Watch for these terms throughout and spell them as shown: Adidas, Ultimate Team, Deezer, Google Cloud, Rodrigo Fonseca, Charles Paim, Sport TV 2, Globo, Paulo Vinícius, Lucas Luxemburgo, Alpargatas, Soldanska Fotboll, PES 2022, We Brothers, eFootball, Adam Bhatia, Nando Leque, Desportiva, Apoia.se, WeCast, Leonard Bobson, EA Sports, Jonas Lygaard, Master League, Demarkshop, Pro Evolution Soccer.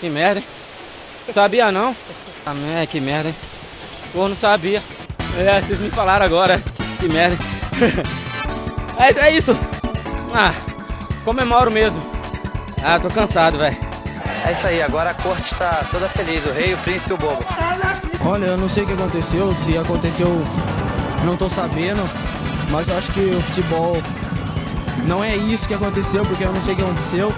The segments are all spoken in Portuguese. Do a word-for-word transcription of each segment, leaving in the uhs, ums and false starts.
Que merda, hein? Sabia não? Ah, merda, que merda, hein? Pô, não sabia. É, vocês me falaram agora. Que merda. É, é isso. Ah, comemoro mesmo. Ah, tô cansado, velho. É isso aí, agora a corte tá toda feliz. O rei, o príncipe e o bobo. Olha, eu não sei o que aconteceu. Se aconteceu, não tô sabendo. Mas eu acho que o futebol não é isso que aconteceu, porque eu não sei o que aconteceu.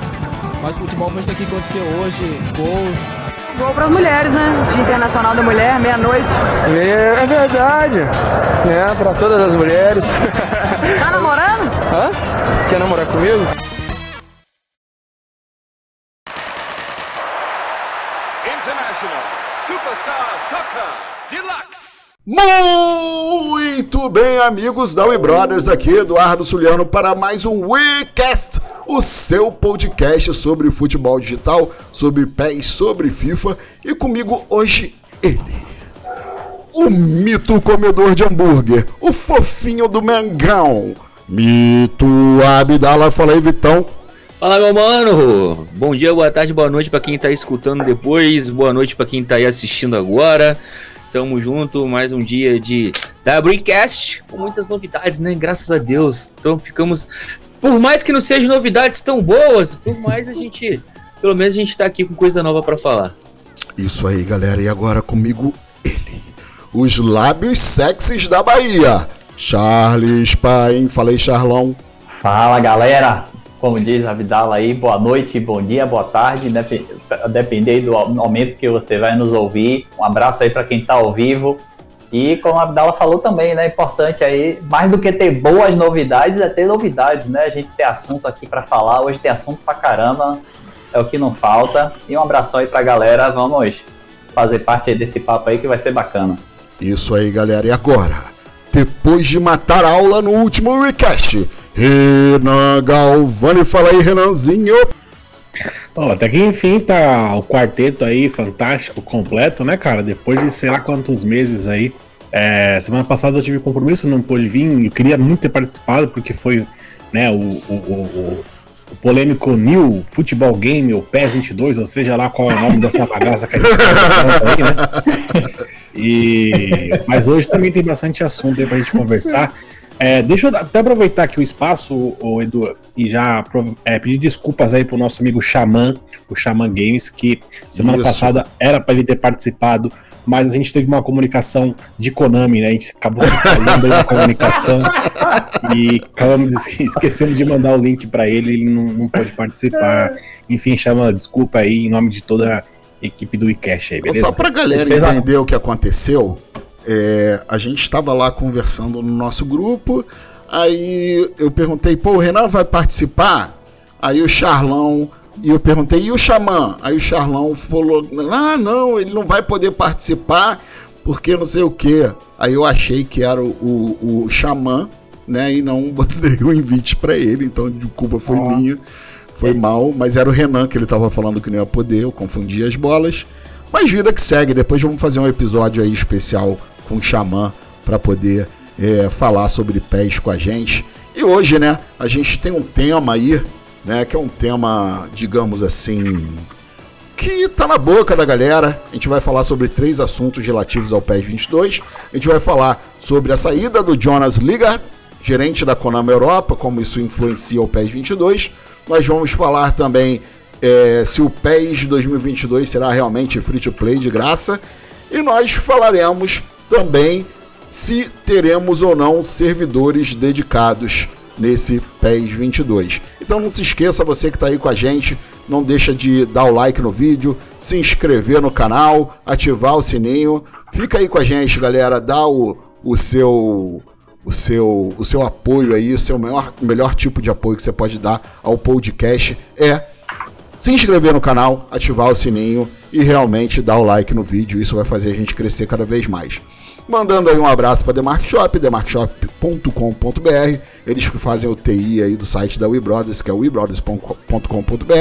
Mas o futebol foi isso aqui que aconteceu hoje. Gols. Gol para as mulheres, né? Dia Internacional da Mulher, meia-noite. É verdade, né? Para todas as mulheres. Tá namorando? Hã? Quer namorar comigo? International Superstar Soccer Deluxe. Muito bem, amigos da We Brothers, aqui Eduardo Suliano para mais um WeCast, o seu podcast sobre futebol digital, sobre P E S, sobre FIFA, e comigo hoje ele, o mito comedor de hambúrguer, o fofinho do Mengão, Mito Abdalla. Fala aí, Vitão. Fala, meu mano, bom dia, boa tarde, boa noite para quem tá escutando depois, boa noite para quem tá aí assistindo agora. Tamo junto, mais um dia de WeCast, com muitas novidades, né? Graças a Deus. Então ficamos, por mais que não sejam novidades tão boas, por mais a gente, pelo menos a gente tá aqui com coisa nova pra falar. Isso aí, galera. E agora comigo ele, os lábios sexys da Bahia, Charles Paim. Falei, Charlão. Fala, galera. Como diz Abdalla aí, boa noite, bom dia, boa tarde, dep- dependendo do momento que você vai nos ouvir. Um abraço aí para quem está ao vivo. E como a Abdalla falou também, né, importante aí, mais do que ter boas novidades, é ter novidades, né? A gente tem assunto aqui para falar, hoje tem assunto pra caramba, é o que não falta. E um abração aí pra galera, vamos fazer parte aí desse papo aí que vai ser bacana. Isso aí, galera. E agora, depois de matar a aula no último WeCast, Renan Galvani. Fala aí, Renanzinho. Ó, oh, até que enfim tá o quarteto aí fantástico, completo, né, cara? Depois de sei lá quantos meses aí. É, semana passada eu tive compromisso, não pude vir. Eu queria muito ter participado, porque foi, né, o, o, o, o polêmico New Football Game, o P E S vinte e dois, ou seja lá qual é o nome dessa bagaça que a gente tá aí, né? E... Mas hoje também tem bastante assunto aí pra gente conversar. É, deixa eu até aproveitar aqui o espaço, o Edu, e já é, pedir desculpas aí pro nosso amigo Xamã, o Xamã Games, que semana Isso. passada era para ele ter participado, mas a gente teve uma comunicação de Konami, né? A gente acabou falando aí na comunicação e acabamos esquecendo de mandar o link para ele, ele não, não pôde participar. Enfim, Xamã, desculpa aí em nome de toda a equipe do WeCast aí, beleza? Só pra galera entender o que aconteceu. É, a gente estava lá conversando no nosso grupo, aí eu perguntei, pô, o Renan vai participar? Aí o Charlão, e eu perguntei, e o Xamã? Aí o Charlão falou, ah, não, ele não vai poder participar, porque não sei o quê. Aí eu achei que era o, o, o Xamã, né, e não botei o invite para ele, então a culpa foi ah. minha, foi mal, mas era o Renan que ele estava falando que não ia poder, eu confundi as bolas. Mas vida que segue, depois vamos fazer um episódio aí especial com o Xamã para poder é, falar sobre P E S com a gente. E hoje, né, a gente tem um tema aí, né, que é um tema, digamos assim, que tá na boca da galera. A gente vai falar sobre três assuntos relativos ao P E S vinte e dois. A gente vai falar sobre a saída do Jonas Lygaard, gerente da Konami Europa, como isso influencia o P E S vinte e dois. Nós vamos falar também... É, se o P E S dois mil e vinte e dois será realmente free-to-play de graça. E nós falaremos também se teremos ou não servidores dedicados nesse P E S vinte e dois. Então não se esqueça, você que está aí com a gente, não deixa de dar o like no vídeo, se inscrever no canal, ativar o sininho. Fica aí com a gente, galera, dá o, o seu... O seu, o seu apoio aí, o seu maior, melhor tipo de apoio que você pode dar ao podcast é... se inscrever no canal, ativar o sininho e realmente dar o like no vídeo. Isso vai fazer a gente crescer cada vez mais. Mandando aí um abraço para Demarkshop, demarkshop ponto com ponto br, eles que fazem o T I aí do site da We Brothers, que é we brothers ponto com ponto br.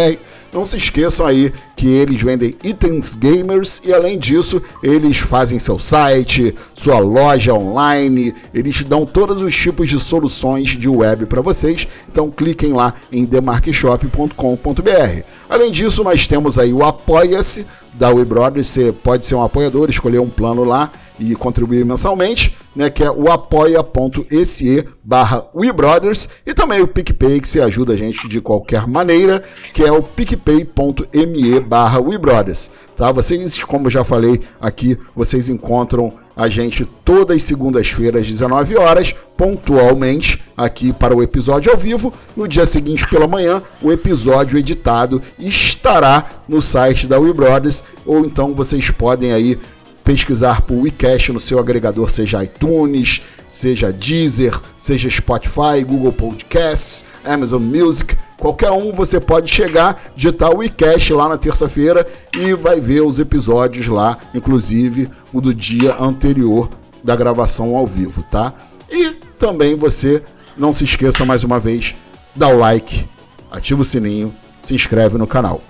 Não se esqueçam aí que eles vendem itens gamers e, além disso, eles fazem seu site, sua loja online, eles dão todos os tipos de soluções de web para vocês, então cliquem lá em demarkshop ponto com ponto br. Além disso, nós temos aí o Apoia-se da We Brothers, você pode ser um apoiador, escolher um plano lá e contribuir mensalmente, né, que é o apoia.se barra We Brothers, e também o PicPay, que se ajuda a gente de qualquer maneira, que é o picpay.me barra We Brothers, tá? Vocês, como eu já falei aqui, vocês encontram a gente todas as segundas-feiras, dezenove horas, pontualmente, aqui para o episódio ao vivo. No dia seguinte, pela manhã, o episódio editado estará no site da We Brothers, ou então vocês podem aí pesquisar por WeCast no seu agregador, seja iTunes, seja Deezer, seja Spotify, Google Podcasts, Amazon Music, qualquer um você pode chegar, digitar o WeCast lá na terça-feira e vai ver os episódios lá, inclusive o do dia anterior da gravação ao vivo, tá? E também você, não se esqueça mais uma vez, dá o like, ativa o sininho, se inscreve no canal.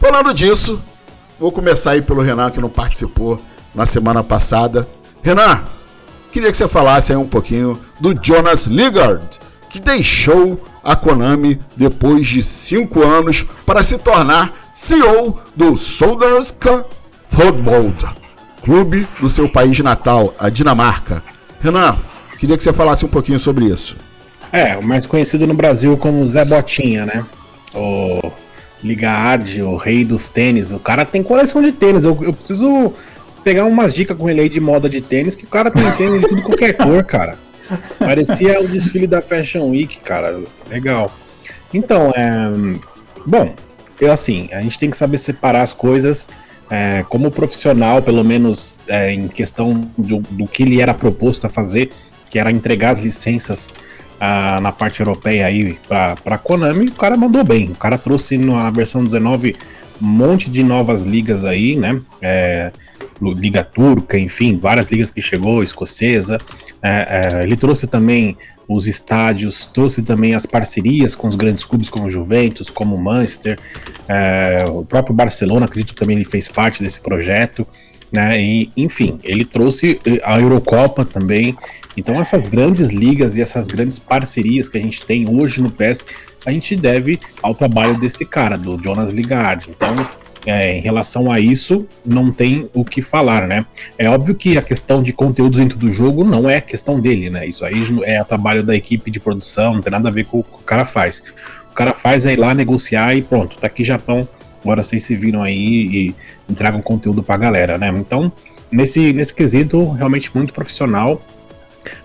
Falando disso, vou começar aí pelo Renan, que não participou na semana passada. Renan, queria que você falasse aí um pouquinho do Jonas Lygaard, que deixou a Konami depois de cinco anos para se tornar C E O do Soldanska Fotboll, clube do seu país natal, a Dinamarca. Renan, queria que você falasse um pouquinho sobre isso. É, o mais conhecido no Brasil como Zé Botinha, né? O Lygaard, o rei dos tênis. O cara tem coleção de tênis. Eu, eu preciso pegar umas dicas com ele aí de moda de tênis, que o cara tem tênis de tudo qualquer cor, cara. Parecia o desfile da Fashion Week, cara. Legal. Então, é... bom, eu assim, a gente tem que saber separar as coisas. É, como profissional, pelo menos é, em questão de, do que ele era proposto a fazer, que era entregar as licenças Uh, na parte europeia aí pra, pra Konami, o cara mandou bem. O cara trouxe na versão dezenove um monte de novas ligas aí, né? É, Liga Turca, enfim, várias ligas que chegou, escocesa. É, é, ele trouxe também os estádios, trouxe também as parcerias com os grandes clubes como Juventus, como Manchester, é, o próprio Barcelona, acredito que também ele fez parte desse projeto, né? E, enfim, ele trouxe a Eurocopa também. Então essas grandes ligas e essas grandes parcerias que a gente tem hoje no P E S, a gente deve ao trabalho desse cara, do Jonas Lygaard. Então, é, em relação a isso, não tem o que falar, né? É óbvio que a questão de conteúdo dentro do jogo não é questão dele, né? Isso aí é o trabalho da equipe de produção, não tem nada a ver com o que o cara faz. O cara faz é ir lá negociar e pronto, tá aqui Japão, agora vocês se viram aí e tragam conteúdo pra galera, né? Então, nesse, nesse quesito, realmente muito profissional.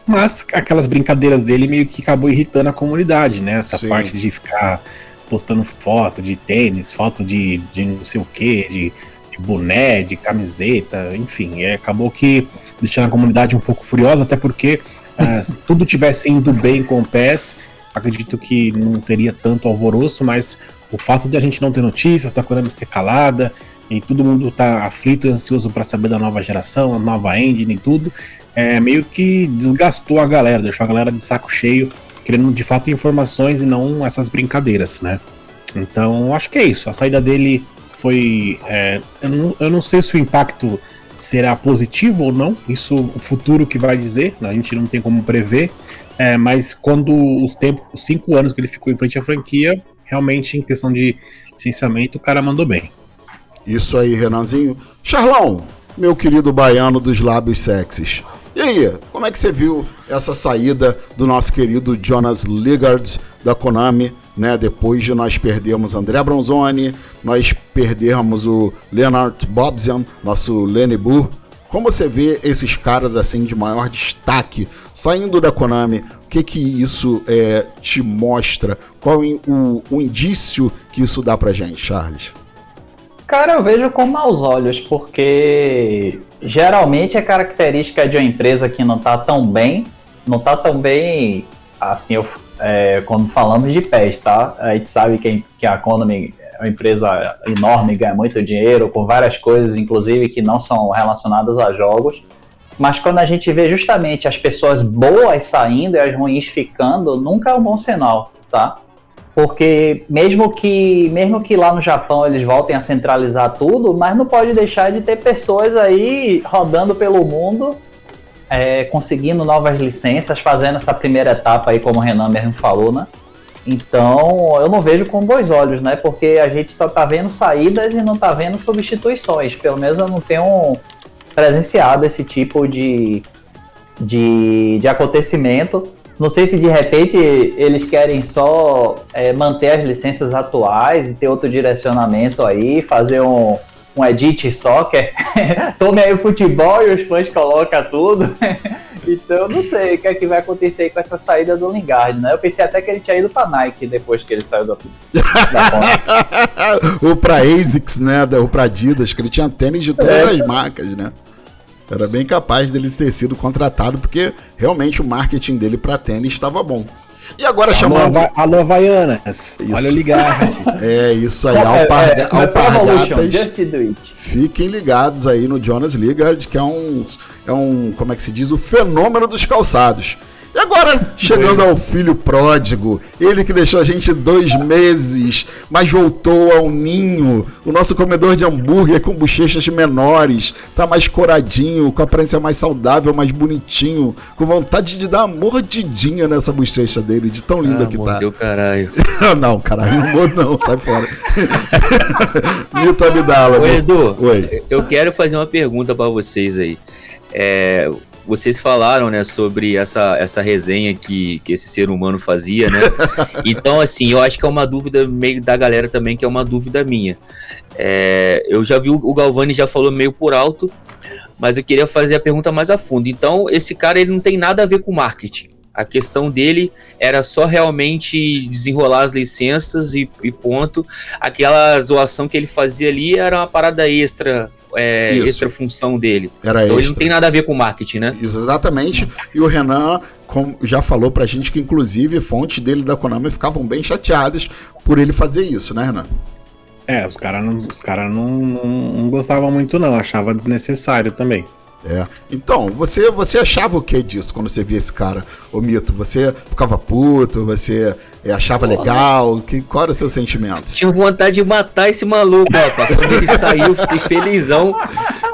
Mas aquelas brincadeiras dele meio que acabou irritando a comunidade, né? Essa Sim. parte de ficar postando foto de tênis, foto de, de não sei o que, de, de boné, de camiseta, enfim. É, acabou que deixando a comunidade um pouco furiosa, até porque uh, se tudo tivesse indo bem com o P E S, acredito que não teria tanto alvoroço, mas o fato de a gente não ter notícias, da Konami ser calada, e todo mundo tá aflito e ansioso para saber da nova geração, a nova engine e tudo, é, meio que desgastou a galera, deixou a galera de saco cheio, querendo de fato informações e não essas brincadeiras, né? Então, acho que é isso. A saída dele foi... É, eu, não, eu não sei se o impacto será positivo ou não, isso o futuro que vai dizer, a gente não tem como prever, é, mas quando os tempos, os cinco anos que ele ficou em frente à franquia, realmente em questão de licenciamento, o cara mandou bem. Isso aí, Renanzinho. Charlão, meu querido baiano dos lábios sexys. E aí, como é que você viu essa saída do nosso querido Jonas Lygaard da Konami, né? Depois de nós perdermos André Bronzoni, nós perdermos o Leonard Bobson, nosso Lenibu. Como você vê esses caras assim de maior destaque saindo da Konami? O que que isso é, te mostra? Qual o, o indício que isso dá pra gente, Charles? Cara, eu vejo com maus olhos, porque geralmente é característica de uma empresa que não tá tão bem, não tá tão bem, assim, eu, é, quando falamos de P E S, tá? A gente sabe que, que a Konami é uma empresa enorme, ganha muito dinheiro com várias coisas, inclusive que não são relacionadas a jogos, Mas quando a gente vê justamente as pessoas boas saindo e as ruins ficando, nunca é um bom sinal, tá? Porque mesmo que, mesmo que lá no Japão eles voltem a centralizar tudo, mas não pode deixar de ter pessoas aí rodando pelo mundo, é, conseguindo novas licenças, fazendo essa primeira etapa aí, como o Renan mesmo falou, né? Então, eu não vejo com bons olhos, né? Porque a gente só tá vendo saídas e não tá vendo substituições. Pelo menos eu não tenho presenciado esse tipo de, de, de acontecimento. Não sei se de repente eles querem só é, manter as licenças atuais e ter outro direcionamento aí, fazer um, um edit soccer, tome aí o futebol e os fãs colocam tudo. Então eu não sei o que é que vai acontecer aí com essa saída do Lygaard, né? Eu pensei até que ele tinha ido pra Nike depois que ele saiu da, da conta. Ou pra ASICS, né? Ou pra Adidas, que ele tinha tênis de todas é. as marcas, né? Era bem capaz dele ter sido contratado, porque realmente o marketing dele para tênis estava bom. E agora alô, chamando... Alô, Havaianas. Isso. Olha o Lygaard. É isso aí, é, Alparga... é, é, Alpargatas. Fiquem ligados aí no Jonas Lygaard, que é um, é um, como é que se diz, o fenômeno dos calçados. E agora, chegando ao filho pródigo, ele que deixou a gente dois meses, mas voltou ao ninho, o nosso comedor de hambúrguer com bochechas menores, tá mais coradinho, com a aparência mais saudável, mais bonitinho, com vontade de dar uma mordidinha nessa bochecha dele, de tão linda ah, que tá. Mordeu, caralho. Não, caralho, não mordo não, sai fora. Vitor Abdalla. Oi, Edu. Oi. Eu quero fazer uma pergunta pra vocês aí. É... Vocês falaram, né, sobre essa, essa resenha que, que esse ser humano fazia, né? Então, assim, eu acho que é uma dúvida meio da galera também, que é uma dúvida minha. É, eu já vi, o Galvani já falou meio por alto, mas eu queria fazer a pergunta mais a fundo. Então, esse cara, ele não tem nada a ver com marketing. A questão dele era só realmente desenrolar as licenças e, e ponto. Aquela zoação que ele fazia ali era uma parada extra... É, extra função dele. Era então extra. Ele não tem nada a ver com marketing, né? Isso, exatamente. E o Renan já falou pra gente que, inclusive, fontes dele da Konami ficavam bem chateadas por ele fazer isso, né, Renan? É, os caras não, cara não, não, não gostavam muito, não. Achava desnecessário também. É. Então, você, você achava o que disso quando você via esse cara, ô Mito? Você ficava puto? Você é, achava Boa, legal? Né? Que, qual era o seu sentimento? Tinha vontade de matar esse maluco, rapaz. Quando ele saiu, eu fiquei felizão.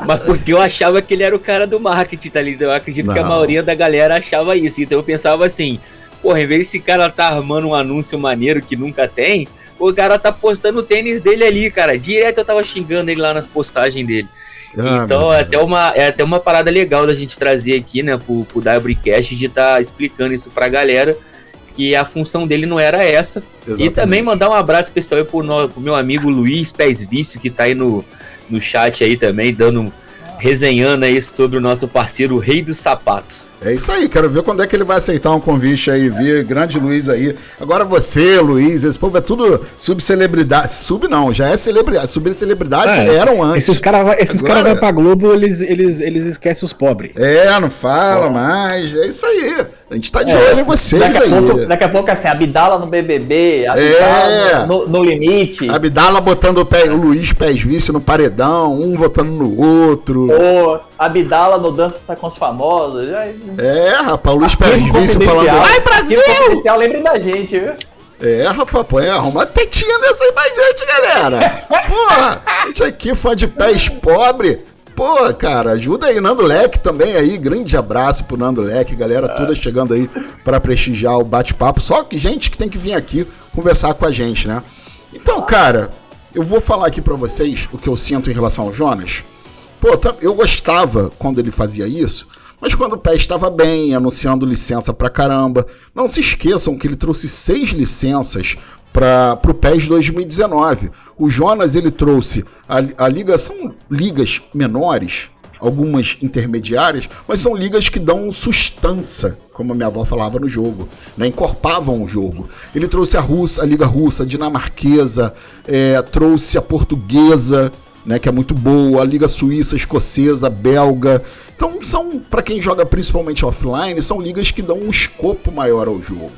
Mas porque eu achava que ele era o cara do marketing, tá ligado? Eu acredito Não. que a maioria da galera achava isso. Então eu pensava assim, porra, em vez desse cara tá armando um anúncio maneiro que nunca tem, o cara tá postando o tênis dele ali, cara. Direto eu tava xingando ele lá nas postagens dele. Ah, então é até, uma, é até uma parada legal da gente trazer aqui, né, pro, pro WeCast, de estar tá explicando isso pra galera, que a função dele não era essa. Exatamente. E também mandar um abraço especial aí pro, no, pro meu amigo Luiz Pés Vício, que tá aí no, no chat aí também, dando, resenhando aí sobre o nosso parceiro o Rei dos Sapatos. É isso aí, quero ver quando é que ele vai aceitar um convite aí, vir grande Luiz aí. Agora você, Luiz, esse povo é tudo subcelebridade. Sub não, já é celebridade. Subcelebridade ah, eram antes. Esses caras esses Agora... cara vão pra Globo, eles, eles, eles esquecem os pobres. É, não fala é. mais. É isso aí. A gente tá de é. olho em vocês daqui aí. Pouco, daqui a pouco, assim, Abdalla no B B B, Abdalla é. no, no Limite. Abdalla botando o, pé, o Luiz Pés Vício no paredão, um votando no outro. Pô, Abdalla no Dança com os Famosos. Já... É, rapaz, o Luiz Pérez Vício falando... Vai, Brasil! Potencial, lembra da gente, viu? É, rapaz, pô, é, arruma uma tetinha nessa aí pra gente, galera. Porra, a gente aqui, fã de pés pobre. Pô, cara, ajuda aí, Nando Leque também aí, grande abraço pro Nando Leque, galera ah. toda chegando aí pra prestigiar o bate-papo. Só que gente que tem que vir aqui conversar com a gente, né? Então, cara, eu vou falar aqui pra vocês o que eu sinto em relação ao Jonas. Pô, eu gostava quando ele fazia isso, mas quando o P E S estava bem, anunciando licença pra caramba. Não se esqueçam que ele trouxe seis licenças para o P E S dois mil e dezenove. O Jonas, ele trouxe a, a liga, são ligas menores, algumas intermediárias, mas são ligas que dão sustância, como a minha avó falava no jogo, né? Encorpavam o jogo. Ele trouxe a russa, a liga russa, a dinamarquesa, é, trouxe a portuguesa, né, que é muito boa, a liga suíça, escocesa, belga. Então são, para quem joga principalmente offline, são ligas que dão um escopo maior ao jogo.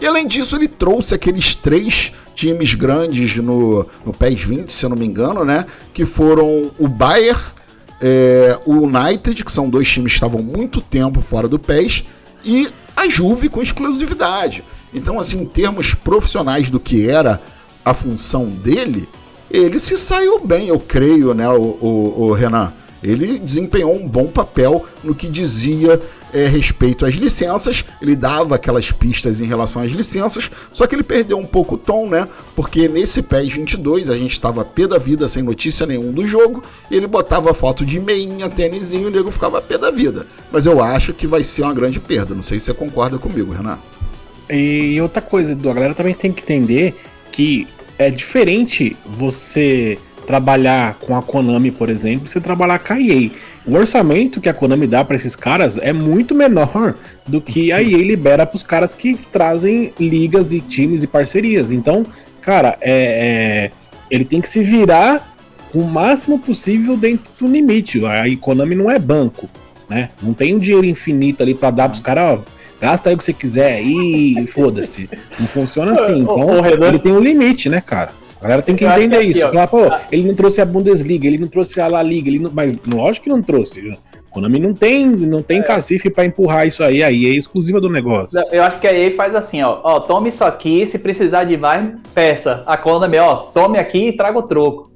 E além disso, ele trouxe aqueles três times grandes no, no P E S vinte, se eu não me engano, né, que foram o Bayern, é, o United, que são dois times que estavam muito tempo fora do P E S, e a Juve com exclusividade. Então, assim, em termos profissionais do que era a função dele, ele se saiu bem, eu creio, né, o, o, o Renan? Ele desempenhou um bom papel no que dizia é, respeito às licenças, ele dava aquelas pistas em relação às licenças, só que ele perdeu um pouco o tom, né? Porque nesse PES vinte e dois a gente estava pé da vida, sem notícia nenhuma do jogo, e ele botava foto de meinha, tênisinho, e o nego ficava pé da vida. Mas eu acho que vai ser uma grande perda, não sei se você concorda comigo, Renan. E outra coisa, Edu, a galera também tem que entender que é diferente você trabalhar com a Konami, por exemplo, você trabalhar com a E A. O orçamento que a Konami dá para esses caras é muito menor do que a E A libera para os caras que trazem ligas e times e parcerias. Então, cara, é, é, ele tem que se virar o máximo possível dentro do limite. A Konami não é banco, né? Não tem um dinheiro infinito ali para dar para os caras, ó, gasta aí o que você quiser e foda-se. Não funciona assim. Então, ele tem um limite, né, cara? A galera tem que eu entender que aqui, isso. Ó, falar, pô, a... ele não trouxe a Bundesliga, ele não trouxe a La Liga, ele não... mas lógico que não trouxe. O Konami não tem, não tem é. cacife pra empurrar isso aí, a E A é exclusiva do negócio. Eu acho que a E A faz assim, ó, ó, tome isso aqui, se precisar de mais, peça. A Konami, ó, tome aqui e traga o troco.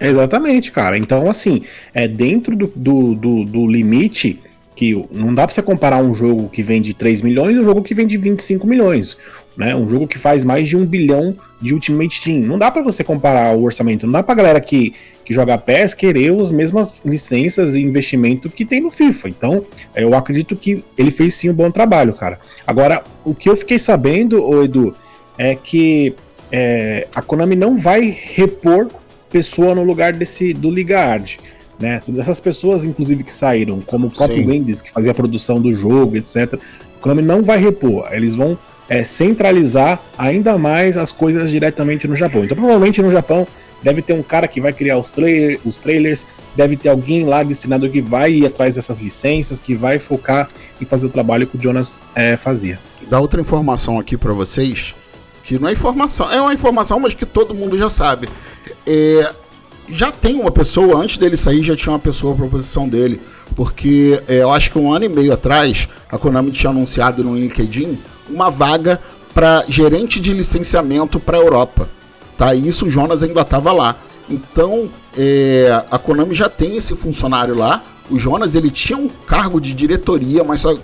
Exatamente, cara. Então, assim, é dentro do, do, do, do limite... que não dá pra você comparar um jogo que vende três milhões e um jogo que vende vinte e cinco milhões, né? Um jogo que faz mais de um bilhão de Ultimate Team. Não dá pra você comparar o orçamento, não dá pra galera que, que joga P E S querer as mesmas licenças e investimento que tem no FIFA. Então, eu acredito que ele fez sim um bom trabalho, cara. Agora, o que eu fiquei sabendo, ô Edu, é que é, a Konami não vai repor pessoa no lugar desse do Lygaard, né? Dessas pessoas, inclusive, que saíram, como o próprio Mendes, que fazia a produção do jogo, etcétera. O Konami não vai repor, eles vão é, centralizar ainda mais as coisas diretamente no Japão. Então, provavelmente no Japão deve ter um cara que vai criar os, trailer, os trailers, deve ter alguém lá destinado que vai ir atrás dessas licenças, que vai focar em fazer o trabalho que o Jonas é, fazia. Dá outra informação aqui para vocês, que não é informação, é uma informação, mas que todo mundo já sabe. É... Já tem uma pessoa, antes dele sair, já tinha uma pessoa para a posição dele. Porque é, eu acho que um ano e meio atrás, a Konami tinha anunciado no LinkedIn uma vaga para gerente de licenciamento para a Europa. Tá? E isso o Jonas ainda estava lá. Então, é, a Konami já tem esse funcionário lá. O Jonas, ele tinha um cargo de diretoria, mas só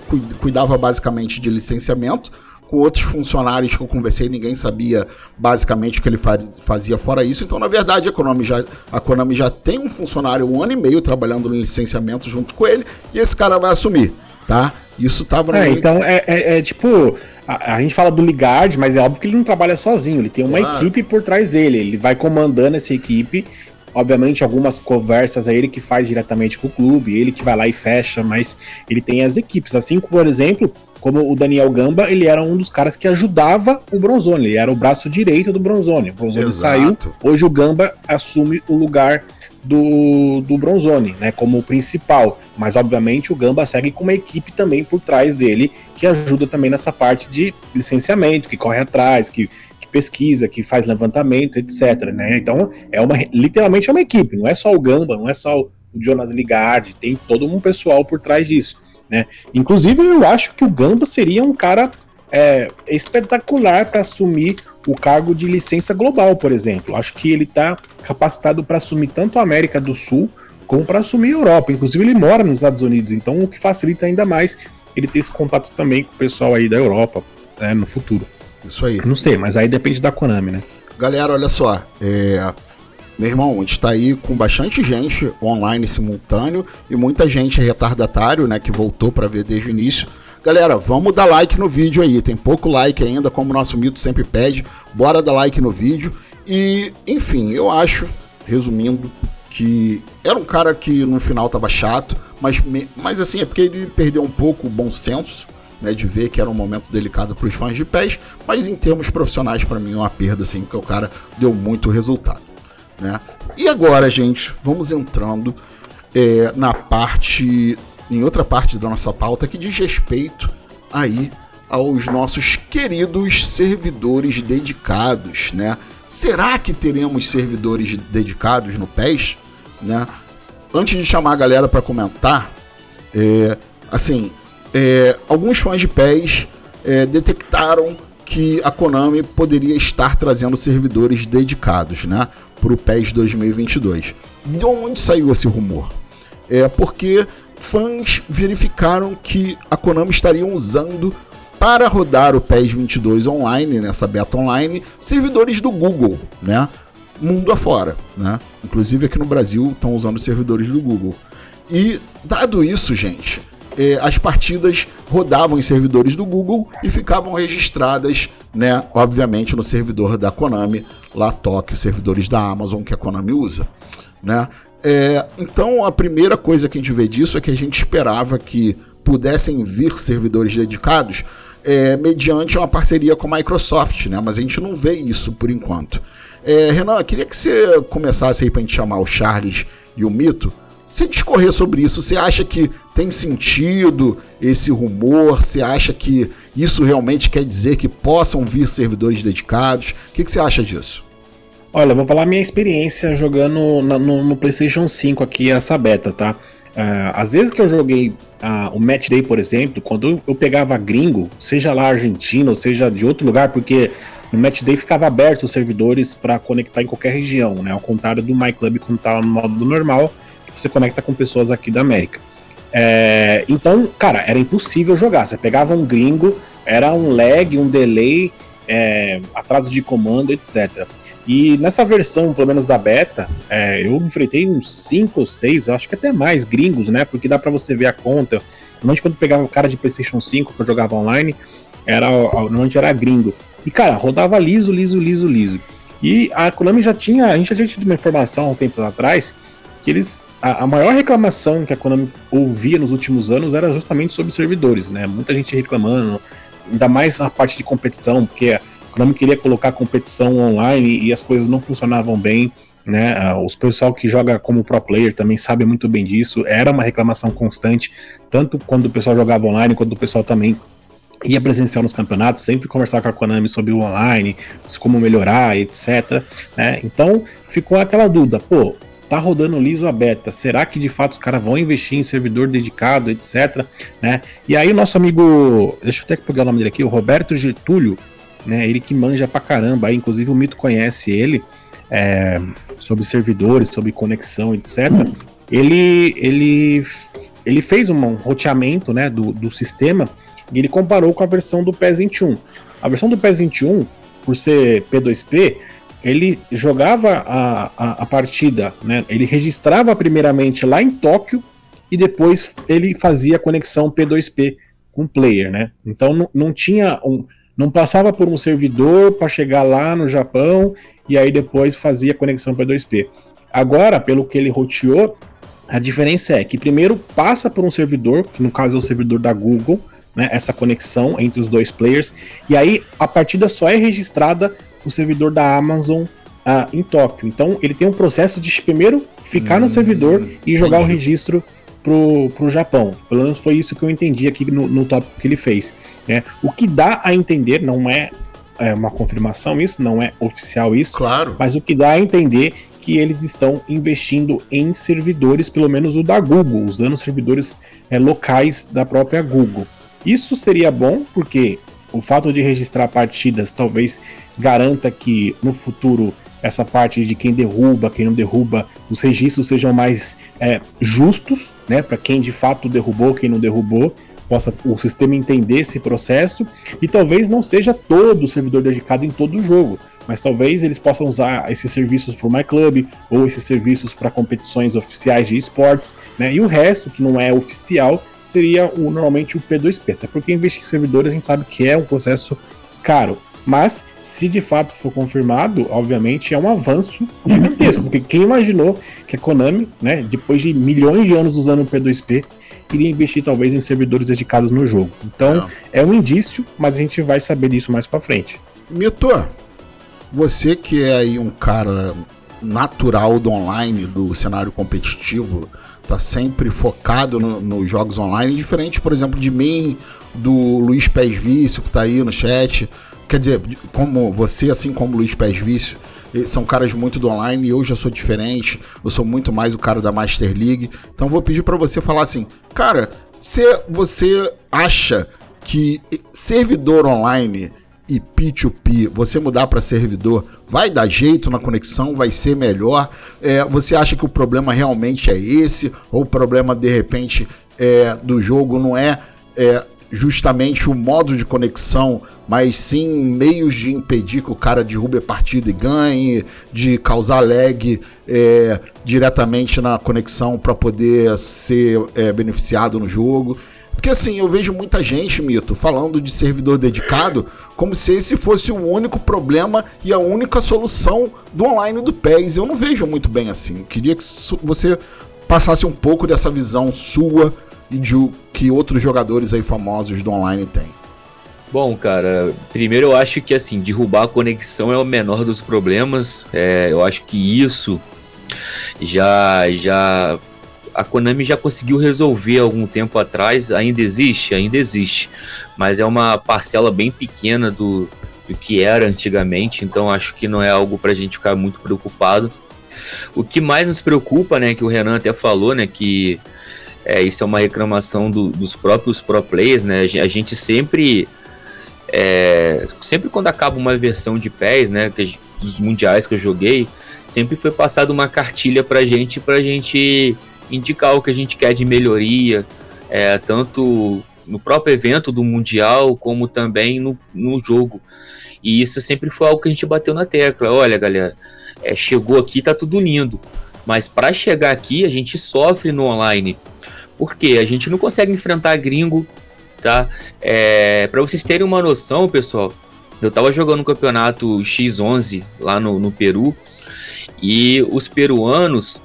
cuidava basicamente de licenciamento. Com outros funcionários que eu conversei, ninguém sabia basicamente o que ele fazia fora isso. Então, na verdade, a Konami já, a Konami já tem um funcionário um ano e meio trabalhando no licenciamento junto com ele, e esse cara vai assumir, tá? Isso tava no... É, então, é, é, é tipo... A, a gente fala do Lygaard, mas é óbvio que ele não trabalha sozinho, ele tem uma claro. equipe por trás dele, ele vai comandando essa equipe. Obviamente, algumas conversas é ele que faz diretamente com o clube, ele que vai lá e fecha, mas ele tem as equipes. Assim, por exemplo... Como o Daniel Gamba, ele era um dos caras que ajudava o Bronzoni, ele era o braço direito do Bronzoni. O Bronzoni Exato. saiu, hoje o Gamba assume o lugar do, do Bronzoni, né, como o principal. Mas, obviamente, o Gamba segue com uma equipe também por trás dele, que ajuda também nessa parte de licenciamento, que corre atrás, que, que pesquisa, que faz levantamento, etcétera, né? Então, é uma, literalmente é uma equipe, não é só o Gamba, não é só o Jonas Lygaard, tem todo um pessoal por trás disso. Né? Inclusive, eu acho que o Gamba seria um cara é, espetacular para assumir o cargo de licença global, por exemplo. Acho que ele está capacitado para assumir tanto a América do Sul como para assumir a Europa. Inclusive, ele mora nos Estados Unidos, então o que facilita ainda mais ele ter esse contato também com o pessoal aí da Europa, né, no futuro. Isso aí. Não sei, mas aí depende da Konami, né? Galera, olha só. É... Meu irmão, a gente tá aí com bastante gente online simultâneo e muita gente retardatário, né, que voltou para ver desde o início. Galera, vamos dar like no vídeo aí, tem pouco like ainda, como o nosso mito sempre pede, bora dar like no vídeo. E, enfim, eu acho, resumindo, que era um cara que no final tava chato, mas, mas assim, é porque ele perdeu um pouco o bom senso, né, de ver que era um momento delicado para os fãs de P E S, mas em termos profissionais, para mim, é uma perda, assim, porque o cara deu muito resultado. Né? E agora, gente, vamos entrando é, na parte, em outra parte da nossa pauta que diz respeito aí aos nossos queridos servidores dedicados, né? Será que teremos servidores dedicados no P E S, né? antes de chamar a galera para comentar, é, assim, é, alguns fãs de P E S é, detectaram que a Konami poderia estar trazendo servidores dedicados, né, para o P E S dois mil e vinte e dois. De onde saiu esse rumor? É porque fãs verificaram que a Konami estaria usando para rodar o P E S vinte e dois online, nessa beta online, servidores do Google, né? Mundo afora, né? Inclusive aqui no Brasil estão usando servidores do Google. E dado isso, gente, eh, as partidas rodavam em servidores do Google e ficavam registradas, né? Obviamente no servidor da Konami, lá toque os servidores da Amazon que a Konami usa, né? É, então a primeira coisa que a gente vê disso é que a gente esperava que pudessem vir servidores dedicados é, mediante uma parceria com a Microsoft, né? Mas a gente não vê isso por enquanto. É, Renan, eu queria que você começasse aí para a gente chamar o Charles e o Mito. Se discorrer sobre isso, você acha que tem sentido esse rumor? Você acha que isso realmente quer dizer que possam vir servidores dedicados? O que, que você acha disso? Olha, vou falar a minha experiência jogando na, no, no PlayStation cinco aqui, essa beta, tá? Uh, às vezes que eu joguei uh, o Match Day, por exemplo, quando eu pegava gringo, seja lá Argentina ou seja de outro lugar, porque no Match Day ficava aberto os servidores para conectar em qualquer região, né? Ao contrário do MyClub, quando tá no modo normal, que você conecta com pessoas aqui da América. É, então, cara, era impossível jogar. Você pegava um gringo, era um lag, um delay, é, atraso de comando, etcétera. E nessa versão, pelo menos da beta, é, eu enfrentei uns cinco ou seis, acho que até mais, gringos, né? Porque dá pra você ver a conta. Normalmente quando pegava o cara de PlayStation cinco, que eu jogava online, era, normalmente era gringo. E cara, rodava liso, liso, liso, liso. E a Konami já tinha, a gente já tinha tido uma informação há um tempo atrás, que eles, a, a maior reclamação que a Konami ouvia nos últimos anos era justamente sobre servidores, né? Muita gente reclamando, ainda mais na parte de competição, porque a Konami queria colocar competição online e as coisas não funcionavam bem, né? Os pessoal que joga como pro player também sabe muito bem disso. Era uma reclamação constante, tanto quando o pessoal jogava online, quanto o pessoal também ia presencial nos campeonatos, sempre conversar com a Konami sobre o online, como melhorar, etcétera, né? Então ficou aquela dúvida, pô, tá rodando liso a beta, será que de fato os caras vão investir em servidor dedicado, etcétera, né? E aí o nosso amigo, deixa eu até pegar o nome dele aqui, o Roberto Getúlio, né, ele que manja pra caramba, aí, inclusive o Mito conhece ele, é, sobre servidores, sobre conexão, etcétera. Ele, ele, ele fez um roteamento, né, do, do sistema, e ele comparou com a versão do P E S vinte e um. A versão do P E S vinte e um, por ser P dois P, ele jogava a, a, a partida, né, ele registrava primeiramente lá em Tóquio, e depois ele fazia a conexão P dois P com o player, né? Então não, não tinha um... Não passava por um servidor para chegar lá no Japão e aí depois fazia conexão para P dois P. Agora, pelo que ele roteou, a diferença é que primeiro passa por um servidor, que no caso é o servidor da Google, né, essa conexão entre os dois players, e aí a partida só é registrada no servidor da Amazon ah, em Tóquio. Então ele tem um processo de primeiro ficar hum, no servidor e jogar entendi. o registro pro, pro Japão. Pelo menos foi isso que eu entendi aqui no, no tópico que ele fez, né? O que dá a entender, não é, é uma confirmação isso, não é oficial isso, claro, mas o que dá a entender que eles estão investindo em servidores, pelo menos o da Google, usando servidores é, locais da própria Google. Isso seria bom, porque o fato de registrar partidas talvez garanta que no futuro essa parte de quem derruba, quem não derruba, os registros sejam mais é, justos, né, para quem de fato derrubou, quem não derrubou, possa o sistema entender esse processo, e talvez não seja todo o servidor dedicado em todo o jogo, mas talvez eles possam usar esses serviços para o MyClub, ou esses serviços para competições oficiais de esportes, né, e o resto, que não é oficial, seria o, normalmente o P dois P, até porque investir em servidores a gente sabe que é um processo caro. Mas, se de fato for confirmado, obviamente é um avanço gigantesco, porque quem imaginou que a Konami, né, depois de milhões de anos usando o P dois P, iria investir talvez em servidores dedicados no jogo. Então, é, é um indício, mas a gente vai saber disso mais pra frente. Mito, você que é aí um cara natural do online, do cenário competitivo, tá sempre focado nos no jogos online, diferente, por exemplo, de mim, do Luiz Pés Vício, que tá aí no chat... Quer dizer, como você, assim como o Luiz Pés Vício, são caras muito do online, e eu já sou diferente, eu sou muito mais o cara da Master League. Então vou pedir pra você falar assim, cara, se você acha que servidor online e P dois P, você mudar para servidor, vai dar jeito na conexão, vai ser melhor? É, você acha que o problema realmente é esse? Ou o problema, de repente, é, do jogo não é, é justamente o modo de conexão, mas sim meios de impedir que o cara derrube a partida e ganhe, de causar lag é, diretamente na conexão para poder ser é, beneficiado no jogo? Porque assim, eu vejo muita gente, Mito, falando de servidor dedicado como se esse fosse o único problema e a única solução do online do P E S. Eu não vejo muito bem assim. Eu queria que você passasse um pouco dessa visão sua e de o que outros jogadores aí famosos do online têm. Bom, cara, primeiro eu acho que assim, derrubar a conexão é o menor dos problemas. É, eu acho que isso já... já... a Konami já conseguiu resolver algum tempo atrás, ainda existe? Ainda existe, mas é uma parcela bem pequena do, do que era antigamente, então acho que não é algo para a gente ficar muito preocupado. O que mais nos preocupa, né, que o Renan até falou, né, que é, isso é uma reclamação do, dos próprios pro players, né, a gente sempre, é, sempre quando acaba uma versão de P E S, né, que, dos mundiais que eu joguei, sempre foi passada uma cartilha para a gente, para a gente... indicar o que a gente quer de melhoria, é, tanto no próprio evento do Mundial, como também no, no jogo. E isso sempre foi algo que a gente bateu na tecla. Olha, galera, é, chegou aqui, tá tudo lindo. Mas para chegar aqui, a gente sofre no online. Por quê? A gente não consegue enfrentar gringo, tá? É, para vocês terem uma noção, pessoal, eu tava jogando um campeonato X onze lá no, no Peru, e os peruanos...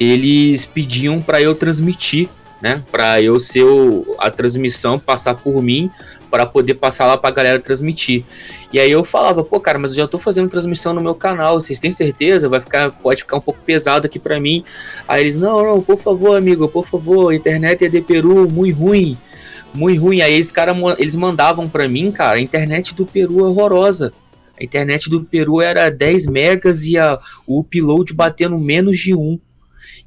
eles pediam para eu transmitir, né? Para eu ser o, a transmissão passar por mim, para poder passar lá para a galera transmitir. E aí eu falava, pô, cara, mas eu já tô fazendo transmissão no meu canal, vocês têm certeza? Vai ficar, pode ficar um pouco pesado aqui para mim. Aí eles, não, não, por favor, amigo, por favor, internet é de Peru, muito ruim, muito ruim. Aí esses caras, eles mandavam para mim, cara, a internet do Peru é horrorosa. A internet do Peru era dez megas e a, o upload batendo menos de um.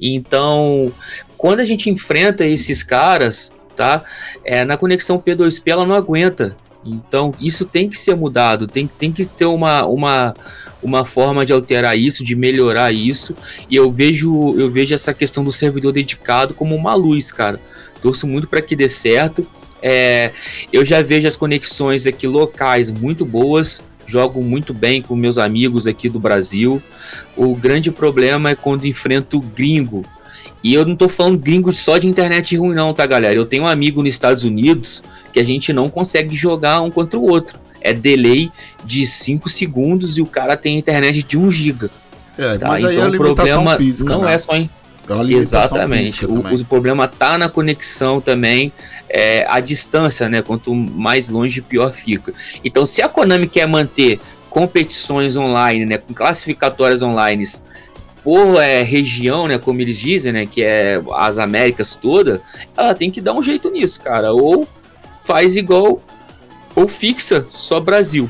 Então, quando a gente enfrenta esses caras, tá? É, na conexão P dois P ela não aguenta. Então, isso tem que ser mudado, tem, tem que ser uma, uma, uma forma de alterar isso, de melhorar isso. E eu vejo, eu vejo essa questão do servidor dedicado como uma luz, cara. Torço muito para que dê certo. É, eu já vejo as conexões aqui locais muito boas. Jogo muito bem com meus amigos aqui do Brasil. O grande problema é quando enfrento gringo. E eu não tô falando gringo só de internet ruim não, tá, galera? Eu tenho um amigo nos Estados Unidos que a gente não consegue jogar um contra o outro. É delay de cinco segundos e o cara tem internet de um giga. É, tá? Mas então aí é a limitação física, não, né? É só em... É. Exatamente, o, o problema tá na conexão também, é, a distância, né? Quanto mais longe, pior fica. Então, se a Konami quer manter competições online, né, com classificatórias online por é, região, né, como eles dizem, né, que é as Américas todas, ela tem que dar um jeito nisso, cara. Ou faz igual, ou fixa só Brasil.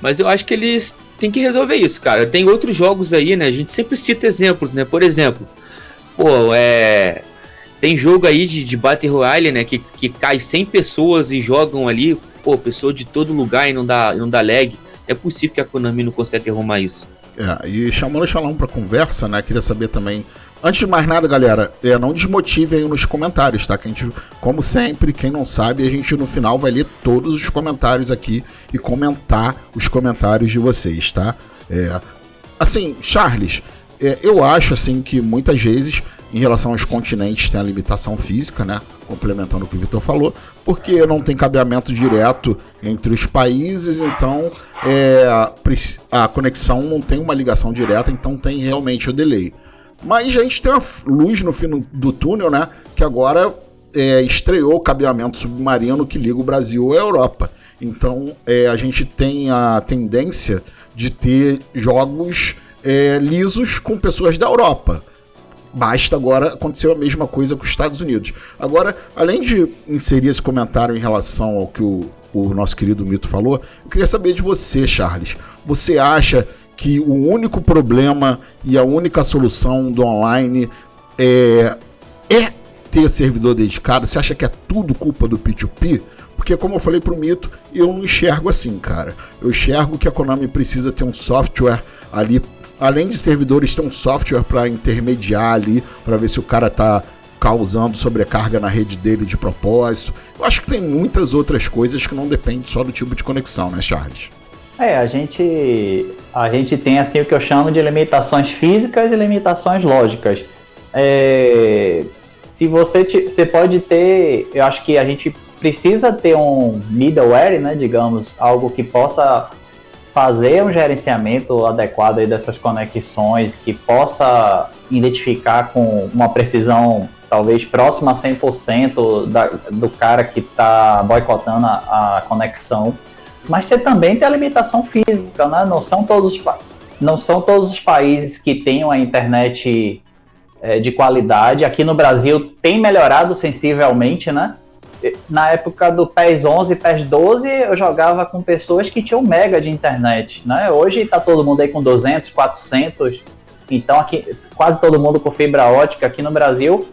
Mas eu acho que eles têm que resolver isso, cara. Tem outros jogos aí, né? A gente sempre cita exemplos, né? Por exemplo, pô, é... tem jogo aí de, de Battle Royale, né, que, que cai cem pessoas e jogam ali, pô, pessoa de todo lugar e não dá, não dá lag. É possível que a Konami não consiga arrumar isso. É, e chamando o Xalão pra conversa, né, queria saber também... Antes de mais nada, galera, é, não desmotive aí nos comentários, tá? Que a gente, como sempre, quem não sabe, a gente no final vai ler todos os comentários aqui e comentar os comentários de vocês, tá? É... Assim, Charles... É, eu acho assim que muitas vezes em relação aos continentes tem a limitação física, né? Complementando o que o Vitor falou, porque não tem cabeamento direto entre os países, então é, a conexão não tem uma ligação direta, então tem realmente o delay. Mas a gente tem a luz no fim do túnel, né? Que agora é, estreou o cabeamento submarino que liga o Brasil à Europa. Então é, a gente tem a tendência de ter jogos É, lisos com pessoas da Europa. Basta agora acontecer a mesma coisa com os Estados Unidos. Agora, além de inserir esse comentário em relação ao que o, o nosso querido Mito falou, eu queria saber de você, Charles. Você acha que o único problema e a única solução do online é, é ter servidor dedicado. Você acha que é tudo culpa do P dois P? Porque, como eu falei pro Mito, eu não enxergo assim, cara. Eu enxergo que a Konami precisa ter um software ali, além de servidores, ter um software para intermediar ali, para ver se o cara tá causando sobrecarga na rede dele de propósito. Eu acho que tem muitas outras coisas que não dependem só do tipo de conexão, né, Charles? É, a gente, a gente tem assim o que eu chamo de limitações físicas e limitações lógicas. É, se você, te, você pode ter, eu acho que a gente precisa ter um middleware, né, digamos, algo que possa fazer um gerenciamento adequado aí dessas conexões, que possa identificar com uma precisão talvez próxima a cem por cento da, do cara que está boicotando a, a conexão. Mas você também tem a limitação física, né? Não são todos os, não são todos os países que tenham a internet é, de qualidade. Aqui no Brasil tem melhorado sensivelmente, né? Na época do PES onze e PES doze, eu jogava com pessoas que tinham mega de internet, né? Hoje está todo mundo aí com duzentos, quatrocentos, então aqui, quase todo mundo com fibra ótica aqui no Brasil.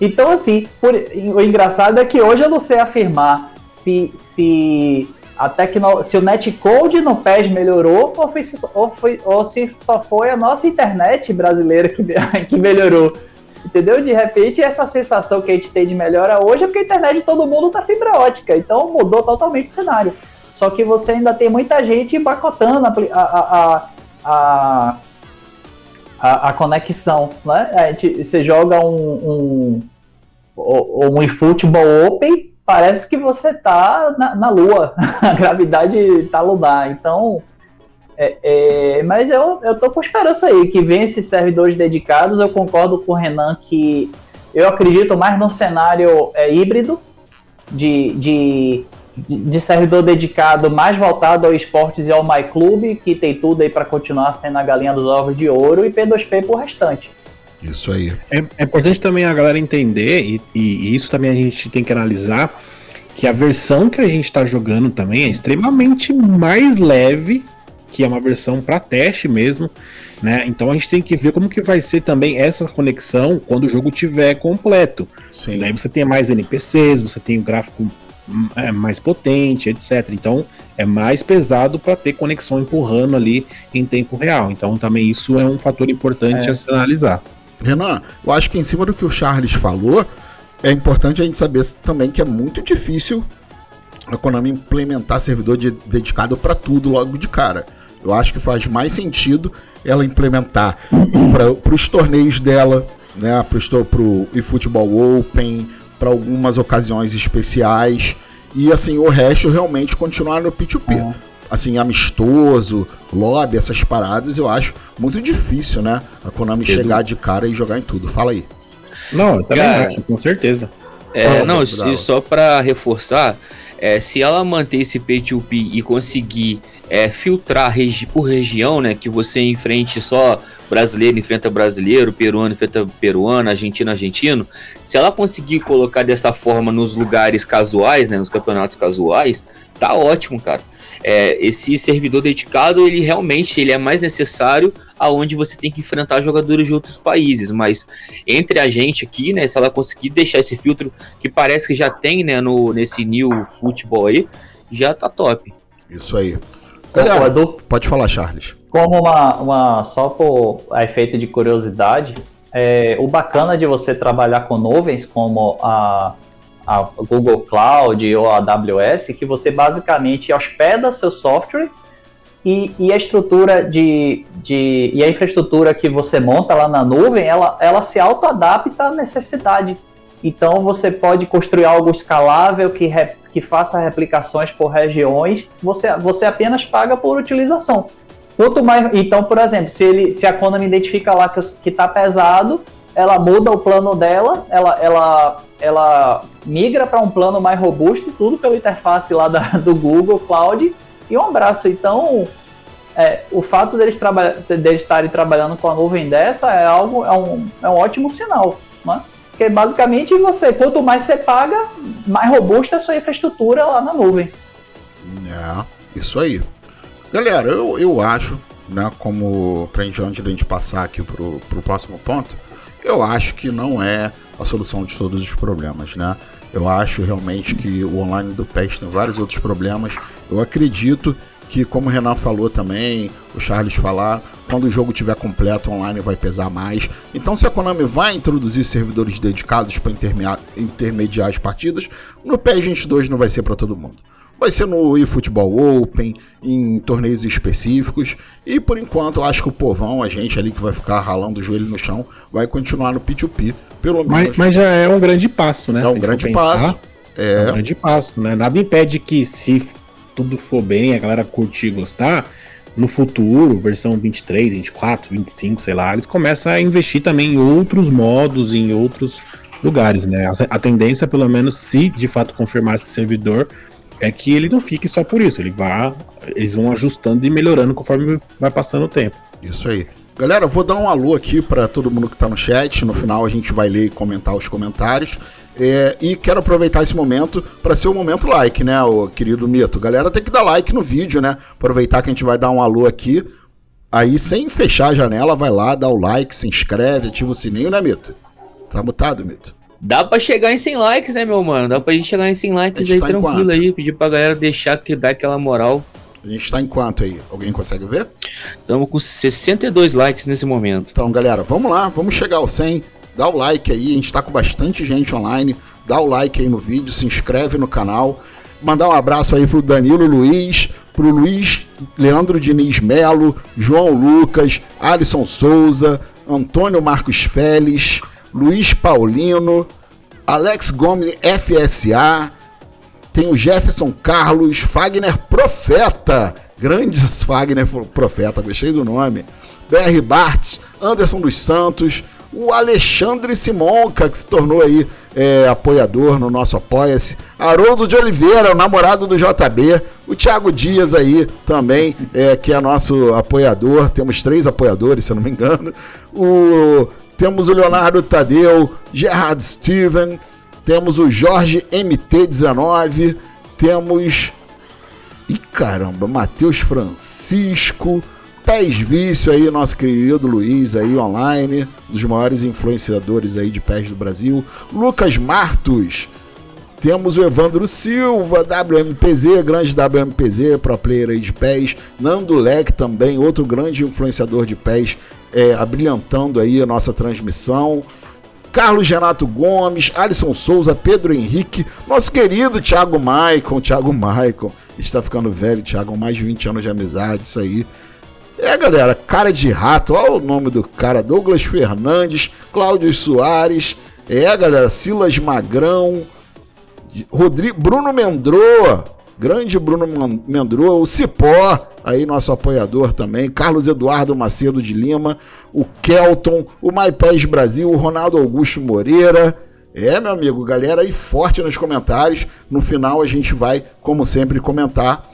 Então, assim, por, o engraçado é que hoje eu não sei afirmar se... se A tecno... se o netcode no P E S melhorou ou, foi... Ou, foi... ou se só foi a nossa internet brasileira que, que melhorou, entendeu? De repente, essa sensação que a gente tem de melhora hoje é porque a internet de todo mundo tá fibra ótica, então mudou totalmente o cenário. Só que você ainda tem muita gente bacotando a, a, a, a, a conexão, né? A gente, você joga um, um, um eFootball Open, parece que você tá na, na lua, a gravidade tá lunar, então, é, é, mas eu, eu tô com esperança aí, que vem esses servidores dedicados. Eu concordo com o Renan que eu acredito mais num cenário é, híbrido, de, de, de servidor dedicado mais voltado ao esportes e ao MyClub, que tem tudo aí para continuar sendo a galinha dos ovos de ouro, e P dois P pro restante. Isso aí. É, é importante também a galera entender, e, e isso também a gente tem que analisar, que a versão que a gente está jogando também é extremamente mais leve, que é uma versão para teste mesmo, né? Então a gente tem que ver como que vai ser também essa conexão quando o jogo tiver completo. Sim. Daí você tem mais N P Cs, você tem o gráfico é mais potente, etcétera. Então é mais pesado para ter conexão empurrando ali em tempo real. Então também isso é um fator importante é. a se analisar. Renan, eu acho que em cima do que o Charles falou, é importante a gente saber também que é muito difícil a Konami implementar servidor de, dedicado para tudo logo de cara. Eu acho que faz mais sentido ela implementar para os torneios dela, né, para o eFootball Open, para algumas ocasiões especiais, e assim o resto realmente continuar no P dois P. Uhum. Assim, amistoso, lobby, essas paradas, eu acho muito difícil, né? A Konami Pedro. chegar de cara e jogar em tudo. Fala aí. Não, eu também cara, acho, com certeza. É, ah, não, e só pra reforçar, é, se ela manter esse P dois P e conseguir é, filtrar regi- por região, né? Que você enfrente só brasileiro, enfrenta brasileiro, peruano, enfrenta peruano, argentino, argentino. Se ela conseguir colocar dessa forma nos lugares casuais, né? Nos campeonatos casuais, tá ótimo, cara. É, esse servidor dedicado, ele realmente ele é mais necessário aonde você tem que enfrentar jogadores de outros países, mas entre a gente aqui, né, se ela conseguir deixar esse filtro que parece que já tem, né, no, nesse new futebol aí, já tá top. Isso aí. Galera, Edu, pode falar, Charles. Como uma, uma só por a efeito de curiosidade, é, o bacana de você trabalhar com nuvens como a a Google Cloud ou a A W S, que você basicamente hospeda seu software e, e a estrutura de, de e a infraestrutura que você monta lá na nuvem, ela, ela se auto-adapta à necessidade. Então você pode construir algo escalável que, re, que faça replicações por regiões, você, você apenas paga por utilização. Quanto mais, então, por exemplo, se, ele, se a Konami identifica lá que está pesado, ela muda o plano dela, ela, ela, ela migra para um plano mais robusto, tudo pela interface lá da, do Google Cloud, e um abraço. Então, é, o fato deles, traba- deles estarem trabalhando com a nuvem dessa é, algo, é, um, é um ótimo sinal, né? Porque basicamente, você, quanto mais você paga, mais robusta é a sua infraestrutura lá na nuvem. É, isso aí. Galera, eu, eu acho né, como para onde a gente passar aqui para o próximo ponto, eu acho que não é a solução de todos os problemas, né? Eu acho realmente que o online do P E S tem vários outros problemas. Eu acredito que, como o Renan falou também, o Charles falar, quando o jogo estiver completo, online vai pesar mais. Então, se a Konami vai introduzir servidores dedicados para intermediar as partidas, no P E S vinte e dois não vai ser para todo mundo. Vai ser no eFootball Open, em torneios específicos. E, por enquanto, eu acho que o povão, a gente ali que vai ficar ralando o joelho no chão, vai continuar no P dois P. Pelo menos. Mas, mas já é um grande passo, né? É um grande passo. É... é um grande passo, né? Nada impede que, se tudo for bem, a galera curtir e gostar, no futuro, versão vinte e três, vinte e quatro, vinte e cinco, sei lá, eles começam a investir também em outros modos, em outros lugares, né? A tendência, pelo menos, se de fato confirmar esse servidor, é que ele não fique só por isso, ele vá, eles vão ajustando e melhorando conforme vai passando o tempo. Isso aí. Galera, vou dar um alô aqui para todo mundo que está no chat, no final a gente vai ler e comentar os comentários. É, e quero aproveitar esse momento para ser o momento like, né, o querido Mito? Galera, tem que dar like no vídeo, né? Aproveitar que a gente vai dar um alô aqui. Aí, sem fechar a janela, vai lá, dá o like, se inscreve, ativa o sininho, né, Mito? Tá mutado, Mito? Dá pra chegar em cem likes, né, meu mano? Dá pra gente chegar em cem likes aí, tá tranquilo aí. Pedir pra galera deixar que dá aquela moral. A gente tá em quanto aí? Alguém consegue ver? Estamos com sessenta e dois likes nesse momento. Então, galera, vamos lá. Vamos chegar ao cem. Dá o like aí. A gente tá com bastante gente online. Dá o like aí no vídeo. Se inscreve no canal. Mandar um abraço aí pro Danilo Luiz, pro Luiz Leandro Diniz Melo, João Lucas, Alisson Souza, Antônio Marcos Félix, Luiz Paulino, Alex Gomes F S A, tem o Jefferson Carlos, Fagner Profeta, grandes Fagner Profeta, gostei do nome, B R Bartz, Anderson dos Santos, o Alexandre Simonca, que se tornou aí é, apoiador no nosso Apoia-se, Haroldo de Oliveira, o namorado do J B, o Thiago Dias aí também, é, que é nosso apoiador, temos três apoiadores, se eu não me engano, o... Temos o Leonardo Tadeu, Gerard Steven, temos o Jorge M T dezenove, temos... Ih, caramba, Matheus Francisco, P E S Vício aí, nosso querido Luiz aí online, um dos maiores influenciadores aí de P E S do Brasil, Lucas Martos, temos o Evandro Silva, W M P Z, grande W M P Z, pro player aí de P E S, Nando Leque também, outro grande influenciador de P E S, É, abrilhantando aí a nossa transmissão, Carlos Renato Gomes, Alisson Souza, Pedro Henrique, nosso querido Thiago Maicon, Thiago Maicon, está ficando velho, Thiago, mais de vinte anos de amizade, isso aí. É, galera, cara de rato, olha o nome do cara, Douglas Fernandes, Cláudio Soares, é, galera, Silas Magrão, Rodrigo, Bruno Mendroa, grande Bruno Mendroa, o Cipó, aí nosso apoiador também, Carlos Eduardo Macedo de Lima, o Kelton, o MyPés Brasil, o Ronaldo Augusto Moreira. É, meu amigo, galera aí forte nos comentários. No final a gente vai, como sempre, comentar.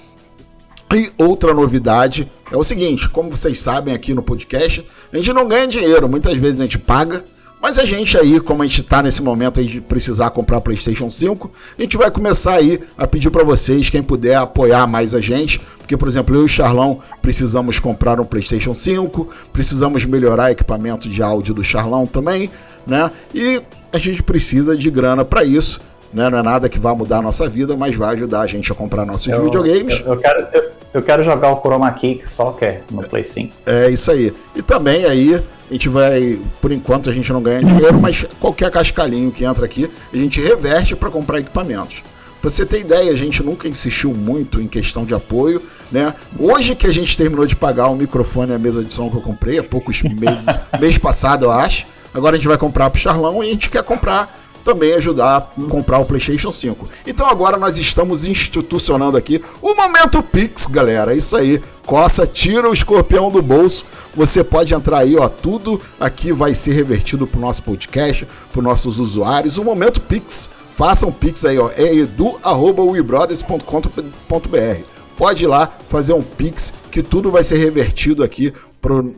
E outra novidade é o seguinte, como vocês sabem aqui no podcast, a gente não ganha dinheiro, muitas vezes a gente paga. Mas a gente aí, como a gente tá nesse momento aí de precisar comprar PlayStation cinco, a gente vai começar aí a pedir para vocês, quem puder, apoiar mais a gente. Porque, por exemplo, eu e o Charlão precisamos comprar um PlayStation cinco, precisamos melhorar equipamento de áudio do Charlão também, né? E a gente precisa de grana para isso, né? Não é nada que vá mudar a nossa vida, mas vai ajudar a gente a comprar nossos eu, videogames. Eu, eu quero... Eu... Eu quero jogar o Chroma Key que só quer no Play cinco. É, é isso aí. E também aí, a gente vai, por enquanto a gente não ganha dinheiro, mas qualquer cascalhinho que entra aqui, a gente reverte para comprar equipamentos. Pra você ter ideia, a gente nunca insistiu muito em questão de apoio, né? Hoje que a gente terminou de pagar o microfone e a mesa de som que eu comprei, há poucos meses, mês passado eu acho, agora a gente vai comprar pro Charlão e a gente quer comprar... também ajudar a comprar o PlayStation cinco. Então agora nós estamos institucionando aqui o Momento Pix, galera. É isso aí. Coça, tira o escorpião do bolso. Você pode entrar aí, ó. Tudo aqui vai ser revertido pro nosso podcast, pros nossos usuários. O Momento Pix. Faça um Pix aí, ó. É edu arroba we brothers ponto com ponto br. Pode ir lá fazer um Pix que tudo vai ser revertido aqui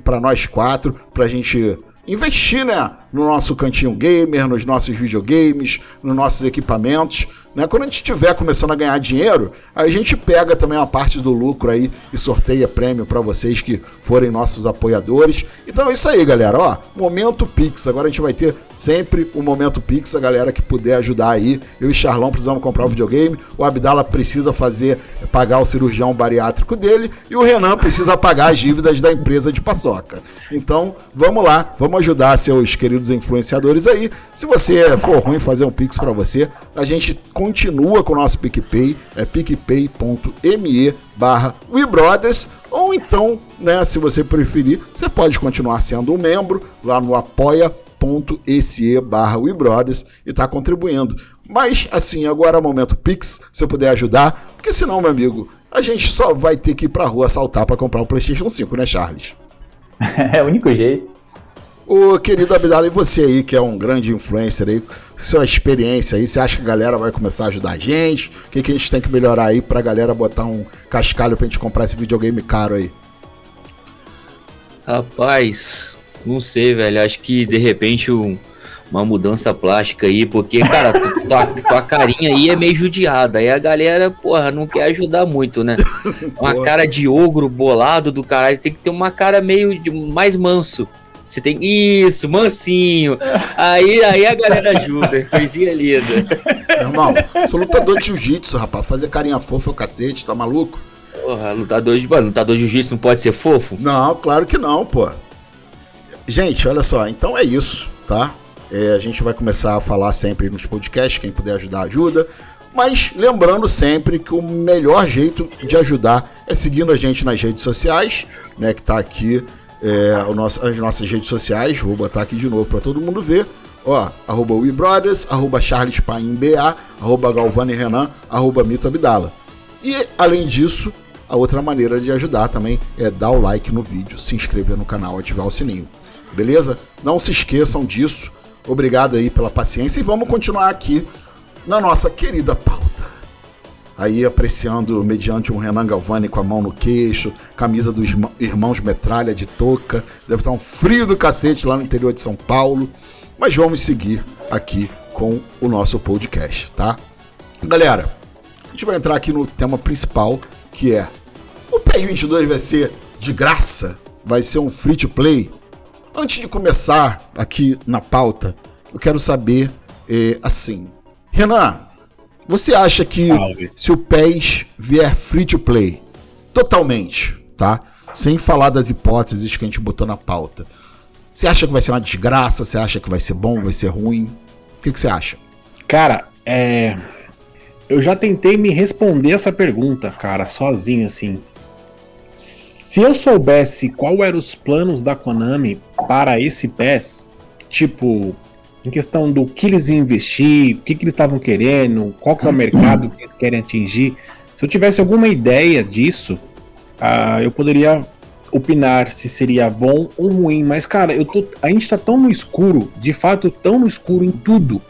para nós quatro, pra gente... investir, né, no nosso cantinho gamer, nos nossos videogames, nos nossos equipamentos, Né? Quando a gente estiver começando a ganhar dinheiro, a gente pega também uma parte do lucro aí e sorteia prêmio para vocês que forem nossos apoiadores. Então é isso aí, galera. Ó, Momento Pix. Agora a gente vai ter sempre o Momento Pix. A galera que puder ajudar aí. Eu e Charlão precisamos comprar o videogame. O Abdalla precisa fazer, pagar o cirurgião bariátrico dele. E o Renan precisa pagar as dívidas da empresa de paçoca. Então vamos lá. Vamos ajudar seus queridos influenciadores aí. Se você for ruim fazer um Pix para você, a gente continua com o nosso PicPay, é picpay.me barra We Brothers, ou então, né, se você preferir, você pode continuar sendo um membro lá no apoia.se barra We Brothers e tá contribuindo. Mas, assim, agora é o Momento Pix, se eu puder ajudar, porque senão, meu amigo, a gente só vai ter que ir pra rua assaltar pra comprar o PlayStation cinco, né, Charles? É o único jeito. Ô, querido Abdalla, e você aí, que é um grande influencer aí, sua experiência aí, você acha que a galera vai começar a ajudar a gente? O que, que a gente tem que melhorar aí pra galera botar um cascalho pra gente comprar esse videogame caro aí? Rapaz, não sei, velho, acho que de repente um, uma mudança plástica aí, porque, cara, tua, tua carinha aí é meio judiada, aí a galera, porra, não quer ajudar muito, né? Uma cara de ogro bolado do caralho, tem que ter uma cara meio de, mais manso. Você tem isso, mansinho. Aí, aí a galera ajuda. Coisinha linda. Meu irmão, sou lutador de jiu-jitsu, rapaz. Fazer carinha fofa é o cacete, tá maluco? Porra, lutador de, lutador de jiu-jitsu não pode ser fofo? Não, claro que não, pô. Gente, olha só. Então é isso, tá? É, a gente vai começar a falar sempre nos podcasts. Quem puder ajudar, ajuda. Mas lembrando sempre que o melhor jeito de ajudar é seguindo a gente nas redes sociais, né? Que tá aqui. É, o nosso, as nossas redes sociais, vou botar aqui de novo para todo mundo ver, ó, arroba We Brothers, arroba Charles Paim B A, arroba Galvani Renan, arroba Mito Abdalla. E, além disso, a outra maneira de ajudar também é dar o like no vídeo, se inscrever no canal, ativar o sininho, beleza? Não se esqueçam disso, obrigado aí pela paciência e vamos continuar aqui na nossa querida pauta. Aí apreciando mediante um Renan Galvani com a mão no queixo, camisa dos Irmãos Metralha de touca, deve estar um frio do cacete lá no interior de São Paulo, mas vamos seguir aqui com o nosso podcast, tá? Galera, a gente vai entrar aqui no tema principal, que é o P E S vinte e dois vai ser de graça? Vai ser um free to play? Antes de começar aqui na pauta, eu quero saber, eh, assim, Renan, você acha que Salve. Se o P E S vier free to play, totalmente, tá? Sem falar das hipóteses que a gente botou na pauta, você acha que vai ser uma desgraça? Você acha que vai ser bom? Vai ser ruim? O que, que você acha? Cara, é... eu já tentei me responder essa pergunta, cara, sozinho, assim. Se eu soubesse qual eram os planos da Konami para esse P E S, tipo... em questão do que eles iam investir, o que, que eles estavam querendo, qual que é o mercado que eles querem atingir. Se eu tivesse alguma ideia disso, uh, eu poderia opinar se seria bom ou ruim. Mas, cara, eu tô, a gente tá tão no escuro, de fato, tão no escuro em tudo.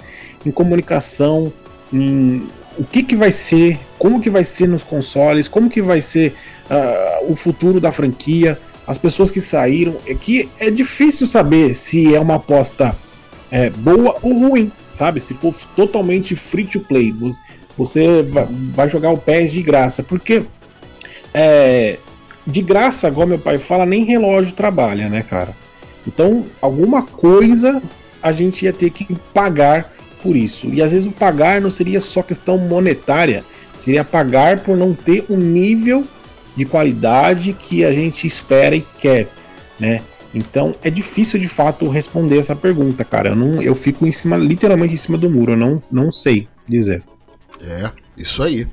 Em comunicação, em o que, que vai ser, como que vai ser nos consoles, como que vai ser uh, o futuro da franquia, as pessoas que saíram. É que é difícil saber se é uma aposta... é boa ou ruim, sabe? Se for totalmente free to play, você vai jogar o P E S de graça, porque é, de graça, igual meu pai fala, nem relógio trabalha, né, cara? Então, alguma coisa a gente ia ter que pagar por isso, e às vezes o pagar não seria só questão monetária, seria pagar por não ter o nível de qualidade que a gente espera e quer, né? Então é difícil de fato responder essa pergunta, cara. Eu, não, eu fico em cima, literalmente em cima do muro. Eu não, não sei dizer. É, isso aí.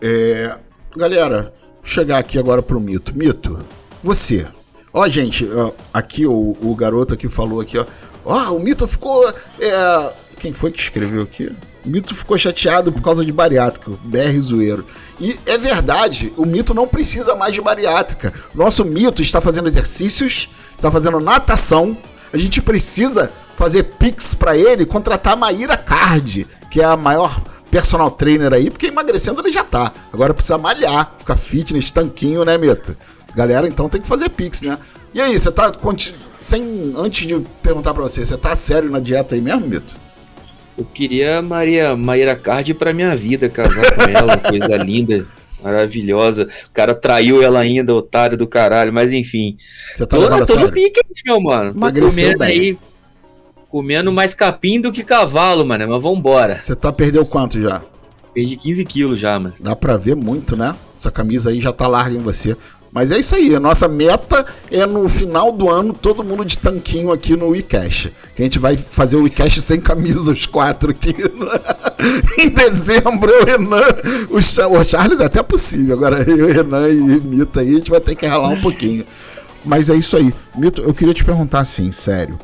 É, galera, vou chegar aqui agora pro Mito. Mito, você. Ó, gente, ó, aqui o, o garoto aqui falou aqui, ó. Ó, o Mito ficou. É... Quem foi que escreveu aqui? O Mito ficou chateado por causa de bariátrica, B R zoeiro. E é verdade, o Mito não precisa mais de bariátrica. Nosso Mito está fazendo exercícios, está fazendo natação. A gente precisa fazer pix para ele, contratar a Maíra Cardi, que é a maior personal trainer aí, porque emagrecendo ele já tá. Agora precisa malhar, ficar fitness, tanquinho, né, Mito? Galera, então tem que fazer pix, né? E aí, você tá... Sem, antes de perguntar para você, você tá sério na dieta aí mesmo, Mito? Eu queria a Maria, Maíra Cardi pra minha vida, casar com ela, coisa linda, maravilhosa. O cara traiu ela ainda, otário do caralho, mas enfim. Você tá levando a sério? Tô no pique aí, meu mano. Emagreceu bem. Aí, comendo mais capim do que cavalo, mano, mas vambora. Você tá perdeu quanto já? Perdi quinze quilos já, mano. Dá pra ver muito, né? Essa camisa aí já tá larga em você. Mas é isso aí, a nossa meta é no final do ano todo mundo de tanquinho aqui no WeCast. Que a gente vai fazer o WeCast sem camisa, os quatro aqui. Em dezembro, eu, Renan, o Charles é até possível. Agora eu, Renan e Mito aí, a gente vai ter que ralar um pouquinho. Mas é isso aí. Mito, eu queria te perguntar assim, sério.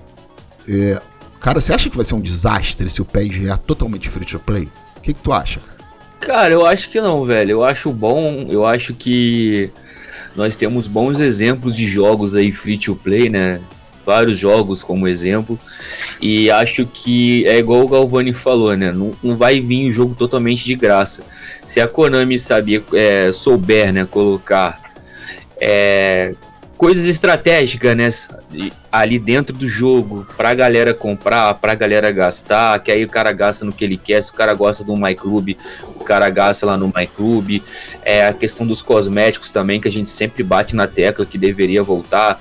É, cara, você acha que vai ser um desastre se o P E S é totalmente free to play? O que, que tu acha, cara? Cara, eu acho que não, velho. Eu acho bom, eu acho que... Nós temos bons exemplos de jogos aí free to play, né? Vários jogos como exemplo. E acho que é igual o Galvani falou, né? Não, não vai vir um jogo totalmente de graça. Se a Konami sabia, é, souber, né, colocar é, coisas estratégicas, né, ali dentro do jogo, pra galera comprar, pra galera gastar, que aí o cara gasta no que ele quer. Se o cara gosta do MyClub, o cara gasta lá no MyClub. É a questão dos cosméticos também, que a gente sempre bate na tecla que deveria voltar.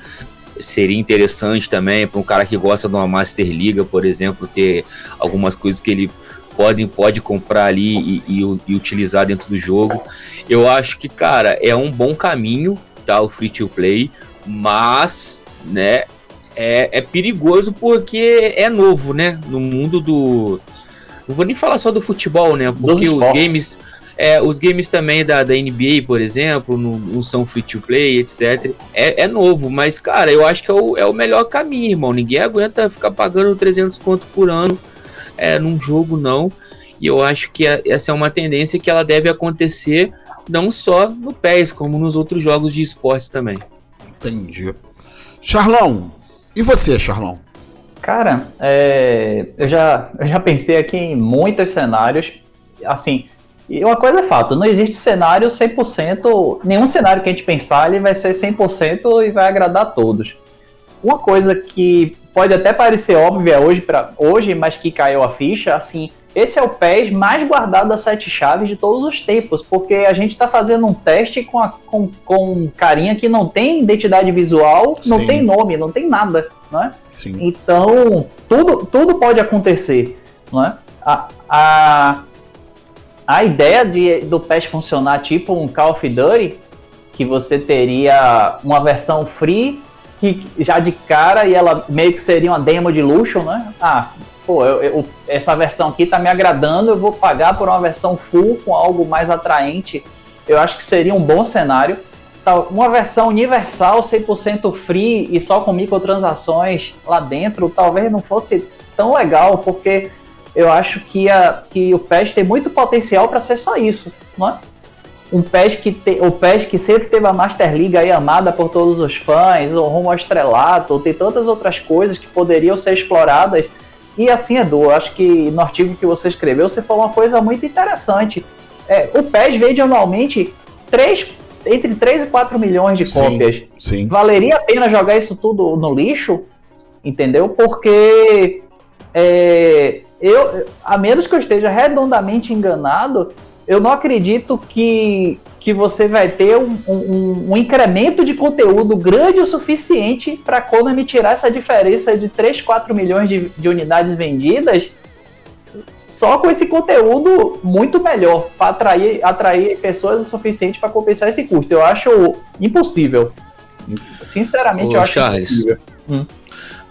Seria interessante também para um cara que gosta de uma Master League, por exemplo, ter algumas coisas que ele pode, pode comprar ali e, e, e utilizar dentro do jogo. Eu acho que, cara, é um bom caminho, tá, o free to play, mas, né, é, é perigoso porque é novo, né, no mundo do... Não vou nem falar só do futebol, né? Porque os games, é, os games também da, da N B A, por exemplo, não, não são free-to-play, etcétera. É, é novo, mas, cara, eu acho que é o, é o melhor caminho, irmão. Ninguém aguenta ficar pagando trezentos conto por ano é, num jogo, não. E eu acho que a, essa é uma tendência que ela deve acontecer não só no P E S, como nos outros jogos de esportes também. Entendi. Charlão, e você, Charlão? Cara, é, eu, já, eu já pensei aqui em muitos cenários, assim, e uma coisa é fato, não existe cenário cem por cento, nenhum cenário que a gente pensar ele vai ser cem por cento e vai agradar a todos. Uma coisa que pode até parecer óbvia hoje, pra, hoje mas que caiu a ficha, assim, esse é o P E S mais guardado das sete chaves de todos os tempos, porque a gente está fazendo um teste com, a, com, com carinha que não tem identidade visual, não Sim. tem nome, não tem nada. Não é? Sim. Então, tudo, tudo pode acontecer. Não é? a, a, a ideia de, do P E S funcionar tipo um Call of Duty, que você teria uma versão free, que já de cara, e ela meio que seria uma demo de luxo, né? Ah, pô, eu, eu, essa versão aqui tá me agradando, eu vou pagar por uma versão full com algo mais atraente. Eu acho que seria um bom cenário. Uma versão universal, cem por cento free e só com microtransações lá dentro, talvez não fosse tão legal, porque eu acho que, a, que o P E S tem muito potencial para ser só isso, não é? Um P E S que te, o P E S que sempre teve a Master League aí amada por todos os fãs, o Rumo ao Estrelato, tem tantas outras coisas que poderiam ser exploradas. E assim, Edu, eu acho que no artigo que você escreveu, você falou uma coisa muito interessante. É, o P E S vende anualmente três entre três e quatro milhões de sim, cópias. Sim. Valeria a pena jogar isso tudo no lixo? Entendeu? Porque é, eu, a menos que eu esteja redondamente enganado, eu não acredito que, que você vai ter um, um, um incremento de conteúdo grande o suficiente para a Konami tirar essa diferença de três, quatro milhões de, de unidades vendidas só com esse conteúdo muito melhor, para atrair, atrair pessoas o suficiente para compensar esse custo. Eu acho impossível. Sinceramente, Ô, eu acho Charles, impossível. Hum.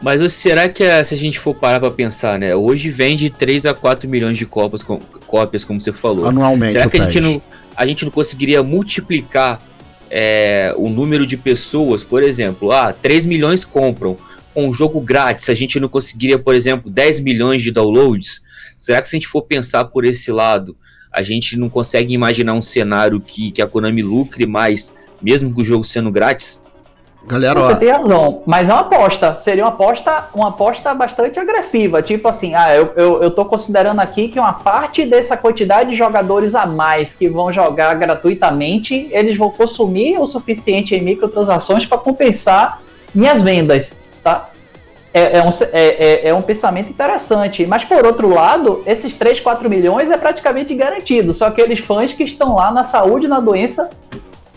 Mas será que se a gente for parar para pensar, né? Hoje vende três a quatro milhões de cópias, cópias como você falou. Anualmente. Será que a gente, não, a gente não conseguiria multiplicar é, o número de pessoas? Por exemplo, ah, três milhões compram. Com um jogo grátis, a gente não conseguiria, por exemplo, dez milhões de downloads? Será que se a gente for pensar por esse lado, a gente não consegue imaginar um cenário que, que a Konami lucre mais, mesmo com o jogo sendo grátis? Galera, você ó. tem razão, mas é uma aposta. Seria uma aposta, uma aposta bastante agressiva. Tipo assim, ah, eu, eu, eu tô considerando aqui que uma parte dessa quantidade de jogadores a mais que vão jogar gratuitamente, eles vão consumir o suficiente em microtransações para compensar minhas vendas, tá? É, é, um, é, é um pensamento interessante, mas por outro lado, esses três, quatro milhões é praticamente garantido, só aqueles fãs que estão lá na saúde, na doença,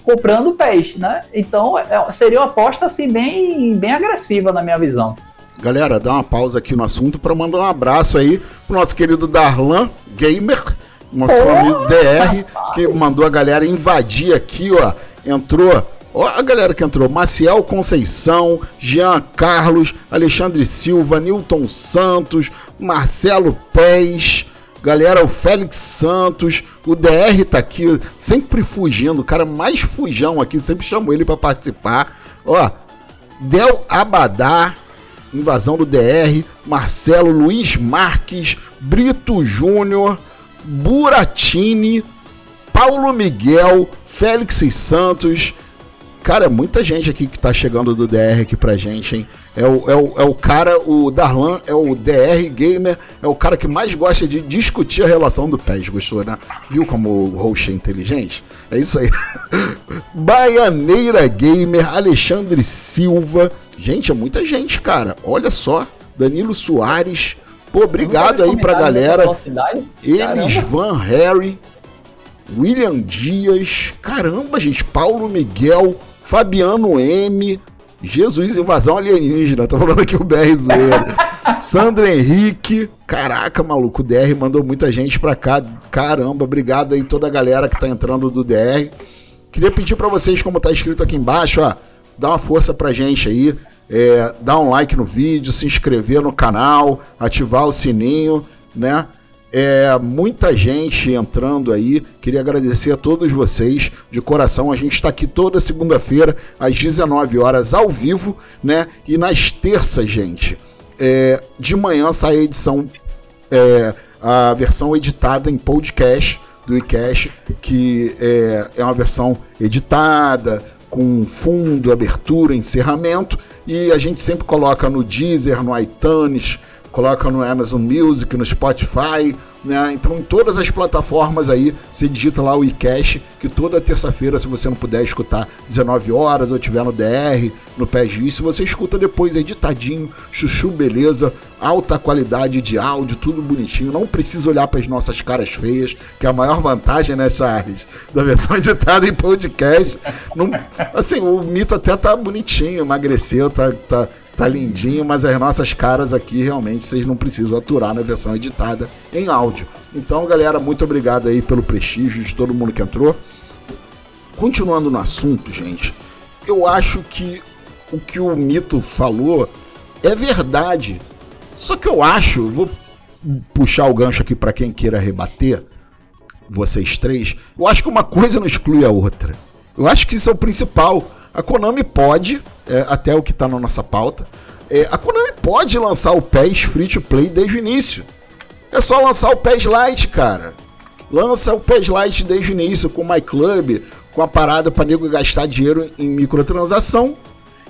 comprando pés, né? Então é, seria uma aposta assim, bem, bem agressiva na minha visão. Galera, dá uma pausa aqui no assunto para mandar um abraço aí pro nosso querido Darlan Gamer, nosso oh, amigo D R, rapaz, que mandou a galera invadir aqui, ó, entrou... Ó, a galera que entrou, Maciel Conceição, Jean Carlos, Alexandre Silva, Nilton Santos, Marcelo Pés, galera, o Félix Santos, o D R tá aqui, sempre fugindo, o cara mais fujão aqui, sempre chamou ele pra participar, ó, Del Abadá, invasão do D R, Marcelo Luiz Marques, Brito Júnior, Buratini, Paulo Miguel, Félix Santos. Cara, é muita gente aqui que tá chegando do D R aqui pra gente, hein? É o, é o, é o cara, o Darlan, é o D R Gamer, é o cara que mais gosta de discutir a relação do P E S. Gostou, né? Viu como o host é inteligente? É isso aí. Baianeira Gamer, Alexandre Silva. Gente, é muita gente, cara. Olha só. Danilo Soares. Pô, obrigado aí pra galera. Elis Van Harry. William Dias. Caramba, gente. Paulo Miguel. Fabiano M, Jesus Invasão Alienígena, tá falando aqui o B R Zoeira, Sandro Henrique, caraca, maluco, o D R mandou muita gente pra cá, caramba, obrigado aí toda a galera que tá entrando do D R, queria pedir pra vocês, como tá escrito aqui embaixo, ó, dá uma força pra gente aí, é, dá um like no vídeo, se inscrever no canal, ativar o sininho, né? É, muita gente entrando aí, queria agradecer a todos vocês de coração, a gente está aqui toda segunda-feira às dezenove horas ao vivo, né, e nas terças, gente, é, de manhã sai a edição, é, a versão editada em podcast do WeCast, que é, é uma versão editada, com fundo, abertura, encerramento, e a gente sempre coloca no Deezer, no iTunes, coloca no Amazon Music, no Spotify, né? Então em todas as plataformas aí, você digita lá o WeCast, que toda terça-feira, se você não puder escutar dezenove horas, ou estiver no D R, no P E S, você escuta depois editadinho, chuchu, beleza, alta qualidade de áudio, tudo bonitinho, não precisa olhar para as nossas caras feias, que é a maior vantagem, né, Charles, da versão editada em podcast. Não, assim, o mito até tá bonitinho, emagreceu, tá... tá Tá lindinho, mas as nossas caras aqui realmente vocês não precisam aturar na versão editada em áudio. Então, galera, muito obrigado aí pelo prestígio de todo mundo que entrou. Continuando no assunto, gente, eu acho que o que o Mito falou é verdade. Só que eu acho, vou puxar o gancho aqui para quem queira rebater, vocês três, eu acho que uma coisa não exclui a outra. Eu acho que isso é o principal. A Konami pode, é, até o que está na nossa pauta, é, a Konami pode lançar o P E S Free to Play desde o início. É só lançar o P E S Lite, cara. Lança o P E S Lite desde o início, com o MyClub, com a parada para nego gastar dinheiro em microtransação,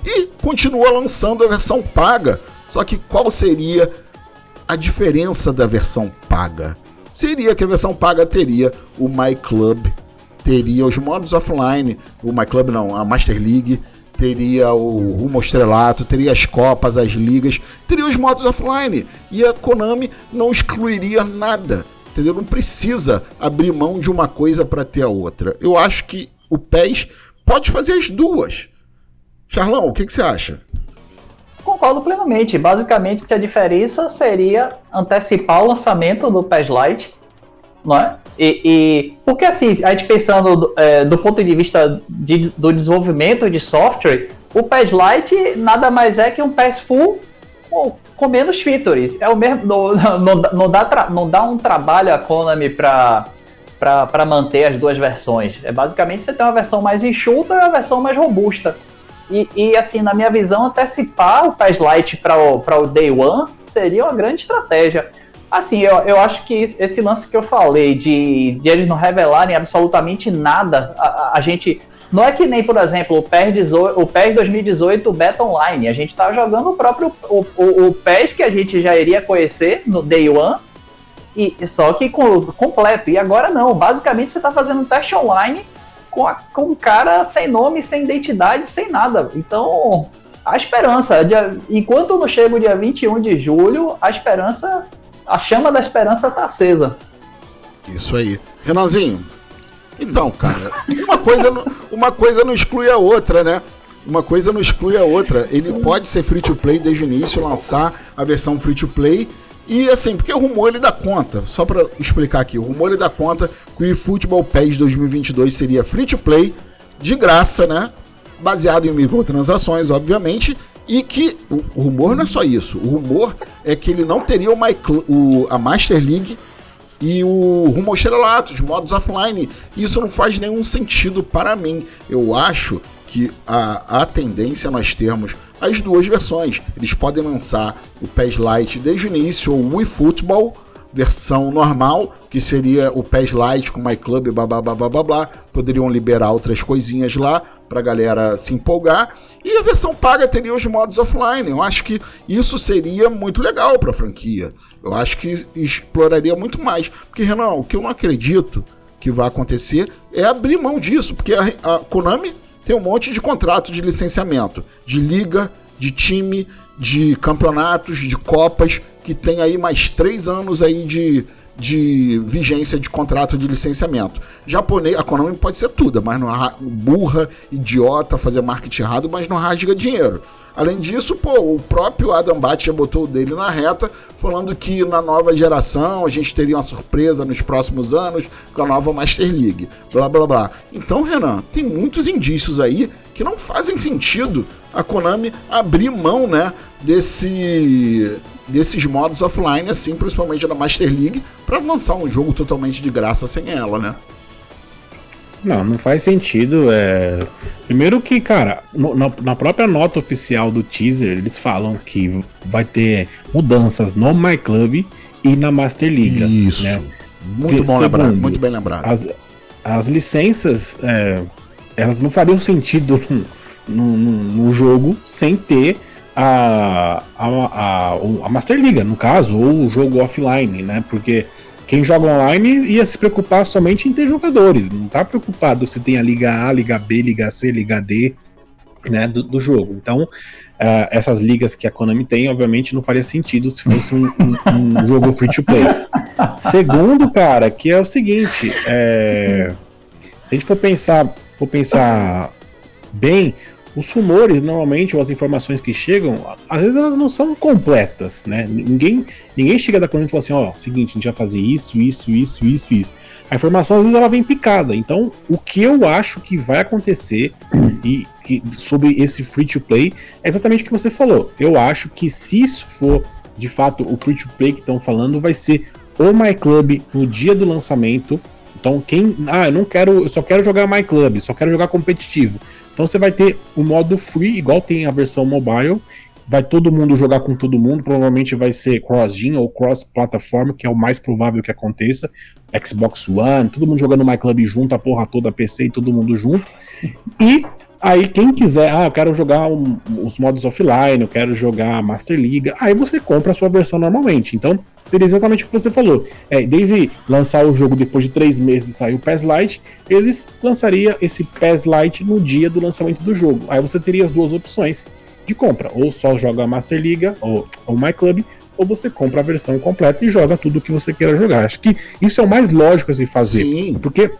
e continua lançando a versão paga. Só que qual seria a diferença da versão paga? Seria que a versão paga teria o MyClub, teria os modos offline, o MyClub não, a Master League, teria o Rumo ao Estrelato, teria as Copas, as Ligas, teria os modos offline, e a Konami não excluiria nada, entendeu? Não precisa abrir mão de uma coisa para ter a outra. Eu acho que o P E S pode fazer as duas. Charlão, o que, que você acha? Concordo plenamente, basicamente que a diferença seria antecipar o lançamento do P E S Lite, não é? E, e, porque assim, a gente pensando do, é, do ponto de vista de, do desenvolvimento de software, o P E S Lite nada mais é que um P E S Full com, com menos features. É o mesmo, não, não, não, dá, tra, não dá um trabalho a Konami para para manter as duas versões. É basicamente você tem uma versão mais enxuta e uma versão mais robusta. E, e assim, na minha visão, antecipar o P E S Lite para o, o Day One seria uma grande estratégia. Assim, eu, eu acho que esse lance que eu falei de, de eles não revelarem absolutamente nada, a, a gente... Não é que nem, por exemplo, o P E S, o P E S dois mil e dezoito Beta Online. A gente tá jogando o próprio... O, o, o P E S que a gente já iria conhecer no Day One, e, só que com, completo. E agora não. Basicamente, você tá fazendo um teste online com, a, com um cara sem nome, sem identidade, sem nada. Então... a esperança, dia, enquanto não chega o dia vinte e um de julho, a esperança, a chama da esperança está acesa. Isso aí. Renanzinho, então, cara, uma coisa, uma coisa não exclui a outra, né? Uma coisa não exclui a outra. Ele pode ser free-to-play desde o início, lançar a versão free-to-play. E assim, porque o rumor ele dá conta, só para explicar aqui, o rumor ele dá conta que o eFootball P E S dois mil e vinte e dois seria free-to-play, de graça, né? Baseado em microtransações, obviamente, e que o rumor não é só isso. O rumor é que ele não teria o MyClub, o, a Master League e o Rumo ao Estrelato, os modos offline. Isso não faz nenhum sentido para mim. Eu acho que a, a tendência é nós termos as duas versões. Eles podem lançar o P E S Lite desde o início, ou o eFootball, versão normal, que seria o P E S Lite com MyClub, blá, blá, blá, blá, blá, blá. Poderiam liberar outras coisinhas lá pra galera se empolgar. E a versão paga teria os modos offline. Eu acho que isso seria muito legal pra franquia. Eu acho que exploraria muito mais. Porque, Renan, o que eu não acredito que vai acontecer é abrir mão disso. Porque a, a Konami tem um monte de contrato de licenciamento, de liga, de time, de campeonatos, de copas, que tem aí mais três anos aí de, de vigência de contrato de licenciamento. Japonês, a Konami pode ser tudo, mas não burra, idiota, fazer marketing errado, mas não rasga dinheiro. Além disso, pô, o próprio Adam Bhatia botou o dele na reta, falando que na nova geração a gente teria uma surpresa nos próximos anos com a nova Master League, blá, blá, blá. Então, Renan, tem muitos indícios aí que não fazem sentido a Konami abrir mão, né, desse... desses modos offline, assim, principalmente da Master League, para lançar um jogo totalmente de graça sem ela, né? Não, não faz sentido. É... Primeiro que, cara, no, na, na própria nota oficial do teaser, eles falam que vai ter mudanças no MyClub e na Master League. Isso. Né? Muito bom lembrado, muito bem lembrado. As, as licenças, é, elas não fariam sentido no, no, no jogo sem ter A, a, a Master League, no caso, ou o jogo offline, né? Porque quem joga online ia se preocupar somente em ter jogadores, não tá preocupado se tem a Liga A, Liga B, Liga C, Liga D, né, do, do jogo. Então, uh, essas ligas que a Konami tem, obviamente, não faria sentido se fosse um, um, um jogo free-to-play. Segundo, cara, que é o seguinte, é, se a gente for pensar, for pensar bem, os rumores, normalmente, ou as informações que chegam, às vezes elas não são completas, né? Ninguém, ninguém chega da Konami e fala assim, ó, oh, seguinte, a gente vai fazer isso, isso, isso, isso, isso. A informação, às vezes, ela vem picada. Então, o que eu acho que vai acontecer e, que, sobre esse free-to-play é exatamente o que você falou. Eu acho que se isso for, de fato, o free-to-play que estão falando, vai ser o MyClub no dia do lançamento. Então, quem... Ah, eu não quero... Eu só quero jogar MyClub, só quero jogar competitivo. Então, você vai ter o modo free, igual tem a versão mobile. Vai todo mundo jogar com todo mundo. Provavelmente vai ser cross-gen ou cross-plataforma, que é o mais provável que aconteça. Xbox One, todo mundo jogando MyClub junto, a porra toda, P C e todo mundo junto. E aí, quem quiser... Ah, eu quero jogar um, os modos offline, eu quero jogar Master League. Aí você compra a sua versão normalmente. Então... seria exatamente o que você falou. É, desde lançar o jogo depois de três meses e sair o P E S Lite, eles lançariam esse P E S Lite no dia do lançamento do jogo. Aí você teria as duas opções de compra. Ou só joga a Master League ou o MyClub, ou você compra a versão completa e joga tudo o que você queira jogar. Acho que isso é o mais lógico a se fazer. Sim. Porque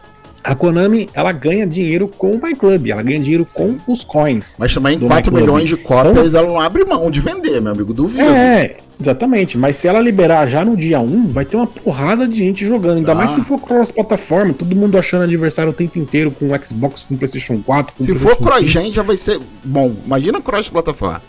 a Konami, ela ganha dinheiro com o MyClub, ela ganha dinheiro com os coins. Mas também quatro milhões de cópias, então, ela não abre mão de vender, meu amigo, duvido. É, exatamente, mas se ela liberar já no dia um, vai ter uma porrada de gente jogando, ainda ah. mais se for cross-plataforma, todo mundo achando adversário o tempo inteiro com o Xbox, com o PlayStation quatro. Com se PlayStation for cross-gen, já vai ser bom, imagina cross-plataforma.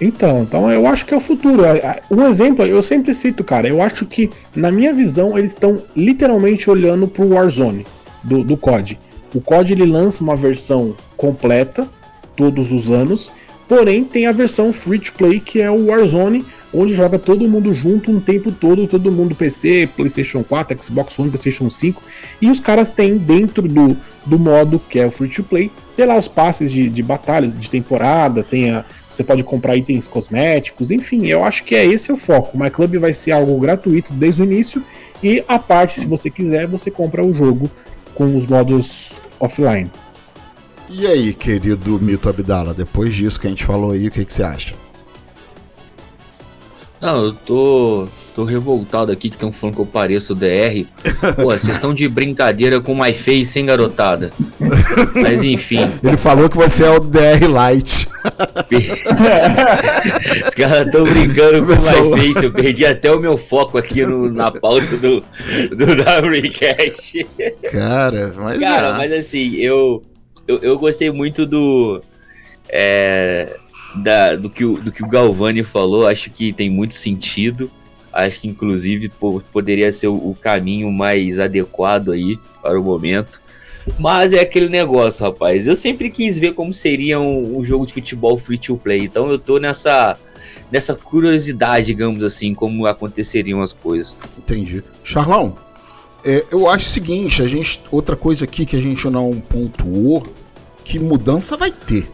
Então, então, eu acho que é o futuro. Um exemplo, eu sempre cito, cara, eu acho que, na minha visão, eles estão literalmente olhando pro Warzone. Do, do C O D. O C O D, ele lança uma versão completa todos os anos, porém tem a versão free to play, que é o Warzone, onde joga todo mundo junto um tempo todo, todo mundo P C, PlayStation quatro, Xbox One, PlayStation cinco, e os caras têm dentro do, do modo que é o free to play, tem lá os passes de, de batalha, de temporada, tem a, você pode comprar itens cosméticos, enfim, eu acho que é esse o foco. O MyClub vai ser algo gratuito desde o início, e a parte, se você quiser, você compra o jogo com os modos offline. E aí, querido Vitor Abdalla, depois disso que a gente falou aí, o que, que você acha? Não, eu tô, tô revoltado aqui que estão falando que eu pareço D R. Pô, vocês estão de brincadeira com o MyFace, hein, garotada? Mas enfim. Ele falou que você é o D R Light. Os caras estão brincando com o MyFace. Eu perdi até o meu foco aqui no, na pauta do, do WeCast. Cara, mas Cara, é. mas assim, eu, eu, eu gostei muito do... É... Da, do, que o, do que o Galvani falou, acho que tem muito sentido. Acho que inclusive pô, poderia ser o, o caminho mais adequado aí para o momento. Mas é aquele negócio, rapaz. Eu sempre quis ver como seria um, um jogo de futebol free to play. Então eu tô nessa, nessa curiosidade, digamos assim, como aconteceriam as coisas. Entendi. Charlão, é, eu acho o seguinte, a gente, outra coisa aqui que a gente não pontuou, que mudança vai ter.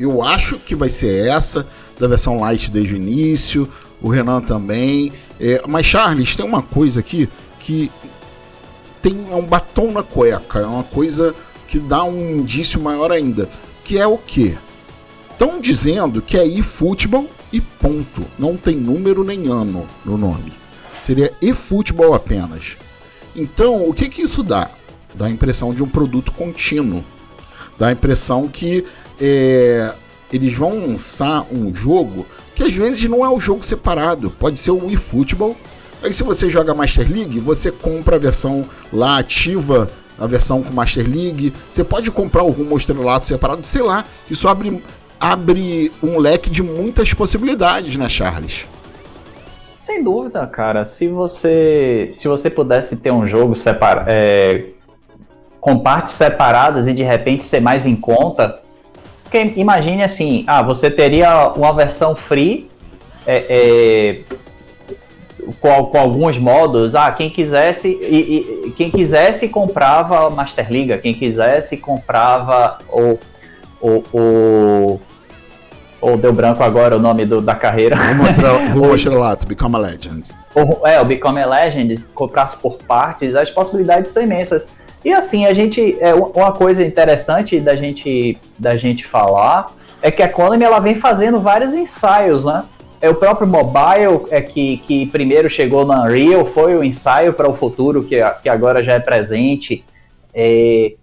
Eu acho que vai ser essa, da versão light desde o início, o Renan também. É, mas, Charles, tem uma coisa aqui que tem é um batom na cueca, é uma coisa que dá um indício maior ainda, que é o quê? Estão dizendo que é eFootball e ponto. Não tem número nem ano no nome. Seria eFootball apenas. Então, o que, que isso dá? Dá a impressão de um produto contínuo. Dá a impressão que é, eles vão lançar um jogo que às vezes não é um jogo separado, pode ser o eFootball. Aí se você joga Master League, você compra a versão lá, ativa a versão com Master League. Você pode comprar o Rumo ao Estrelato separado, sei lá. Isso abre, abre um leque de muitas possibilidades, né, Charles? Sem dúvida, cara. Se você, se você pudesse ter um jogo separado, é, com partes separadas e de repente ser mais em conta... Porque imagine assim, ah, você teria uma versão free é, é, com, com alguns modos, ah, quem quisesse e, e, quem quisesse comprava Master League, quem quisesse comprava o, o, o, o deu branco agora o nome do, da carreira. Rumo ao Estrelato, Become a Legend. O, é, o Become a Legend, comprasse por partes, as possibilidades são imensas. E assim, a gente, é, uma coisa interessante da gente, da gente falar é que a Konami ela vem fazendo vários ensaios, né? É o próprio mobile é que, que primeiro chegou na Unreal, foi o ensaio para o futuro, que, que agora já é presente. É,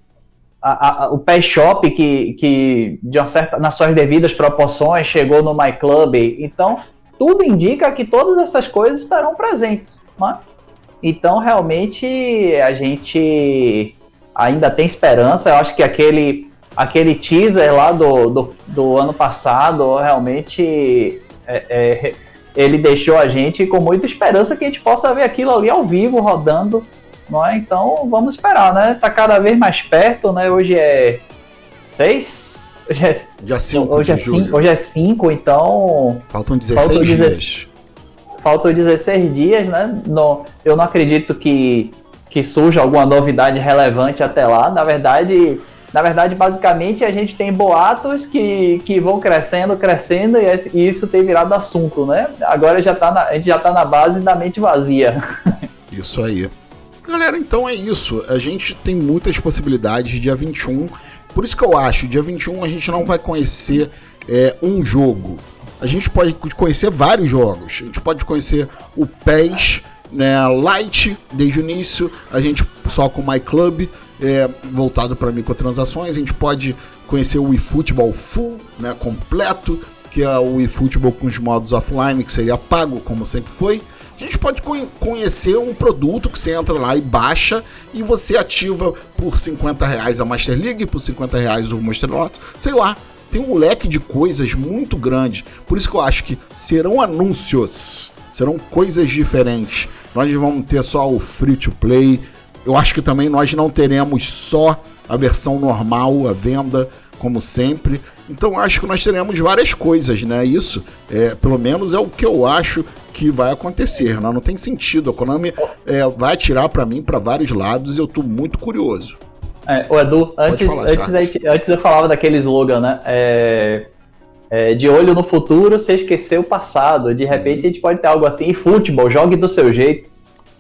a, a, o P E S Shop, que, que de uma certa, nas suas devidas proporções, chegou no MyClub. Então, tudo indica que todas essas coisas estarão presentes, né? Então, realmente, a gente ainda tem esperança. Eu acho que aquele, aquele teaser lá do, do, do ano passado, realmente, é, é, ele deixou a gente com muita esperança que a gente possa ver aquilo ali ao vivo, rodando. Não é? Então, vamos esperar, né? Tá cada vez mais perto, né? Hoje é seis? Hoje é, Dia cinco hoje de é julho. Cinco, hoje é cinco, então... Faltam dezesseis dias. Faltam dezesseis dias, né? No, eu não acredito que, que surja alguma novidade relevante até lá. Na verdade, na verdade basicamente, a gente tem boatos que, que vão crescendo, crescendo, e, e isso tem virado assunto, né? Agora já tá na, a gente já está na base da mente vazia. Isso aí. Galera, então é isso. A gente tem muitas possibilidades dia vinte e um. Por isso que eu acho, dia vinte e um a gente não vai conhecer é, um jogo. A gente pode conhecer vários jogos. A gente pode conhecer o P E S, né, Light desde o início. A gente só com o MyClub, é, voltado para microtransações. A gente pode conhecer o eFootball Full, né, completo, que é o eFootball com os modos offline, que seria pago, como sempre foi. A gente pode conhecer um produto que você entra lá e baixa e você ativa por cinquenta reais a Master League, por cinquenta reais o Monster Lot, sei lá. Tem um leque de coisas muito grande. Por isso que eu acho que serão anúncios. Serão coisas diferentes. Nós vamos ter só o free to play. Eu acho que também nós não teremos só a versão normal, a venda, como sempre. Então eu acho que nós teremos várias coisas, né? Isso, é, pelo menos, é o que eu acho que vai acontecer, né? Não tem sentido. A Konami é, vai atirar para mim para vários lados e eu tô muito curioso. É, o Edu, antes, falar, antes, antes eu falava daquele slogan, né? É, é, de olho no futuro, você esqueceu o passado. De repente a gente pode ter algo assim. E futebol, jogue do seu jeito.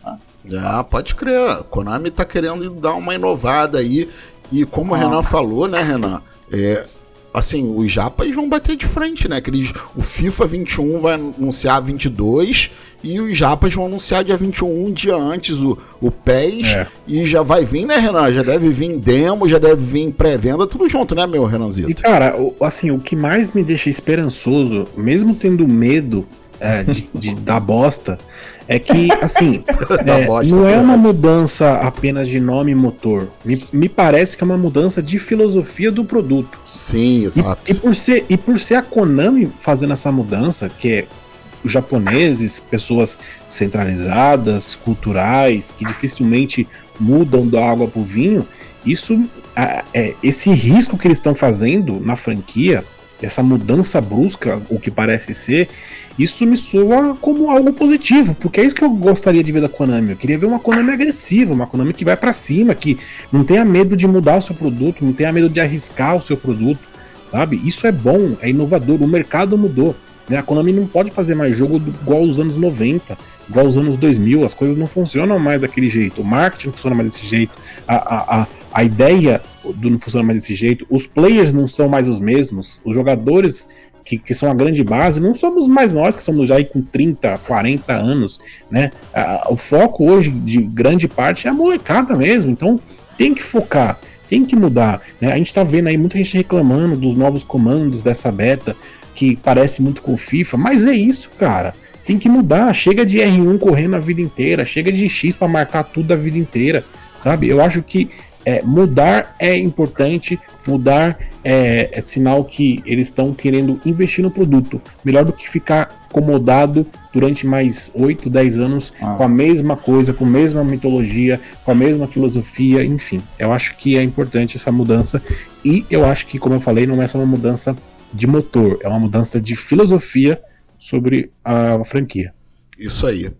Ah, pode crer. Konami tá querendo dar uma inovada aí. E como ah. o Renan falou, né, Renan? É, assim, os japas vão bater de frente, né? Aqueles, o FIFA vinte e um vai anunciar vinte e dois e os japas vão anunciar dia vinte e um, um dia antes, o, o P E S. É. E já vai vir, né, Renan? Já deve vir demo, já deve vir pré-venda, tudo junto, né, meu Renanzito? E, cara, assim, o que mais me deixa esperançoso, mesmo tendo medo é, de, de, da bosta, é que, assim, é, bosta, não é uma mudança apenas de nome e motor. Me, me parece que é uma mudança de filosofia do produto. Sim, exato. E, e, por ser, e por ser a Konami fazendo essa mudança, que é os japoneses, pessoas centralizadas, culturais, que dificilmente mudam da água pro vinho, isso, a, é, esse risco que eles estão fazendo na franquia, essa mudança brusca, o que parece ser, isso me soa como algo positivo, porque é isso que eu gostaria de ver da Konami. Eu queria ver uma Konami agressiva, uma Konami que vai pra cima, que não tenha medo de mudar o seu produto, não tenha medo de arriscar o seu produto, sabe? Isso é bom, é inovador, o mercado mudou, né? A Konami não pode fazer mais jogo igual aos anos noventa, igual aos anos dois mil, as coisas não funcionam mais daquele jeito, o marketing não funciona mais desse jeito, a, a, a, a ideia do não funciona mais desse jeito, os players não são mais os mesmos, os jogadores que, que são a grande base, não somos mais nós que somos já aí com trinta, quarenta anos, né? A, o foco hoje de grande parte é a molecada mesmo, então tem que focar, tem que mudar, né? A gente tá vendo aí muita gente reclamando dos novos comandos dessa beta, que parece muito com o FIFA, mas é isso, cara. Tem que mudar, chega de R um correndo a vida inteira, chega de X para marcar tudo a vida inteira, sabe? Eu acho que é, mudar é importante, mudar é, é sinal que eles estão querendo investir no produto, melhor do que ficar acomodado durante mais oito, dez anos ah. com a mesma coisa, com a mesma mitologia, com a mesma filosofia, enfim. Eu acho que é importante essa mudança e eu acho que, como eu falei, não é só uma mudança de motor, é uma mudança de filosofia sobre a franquia. Isso aí.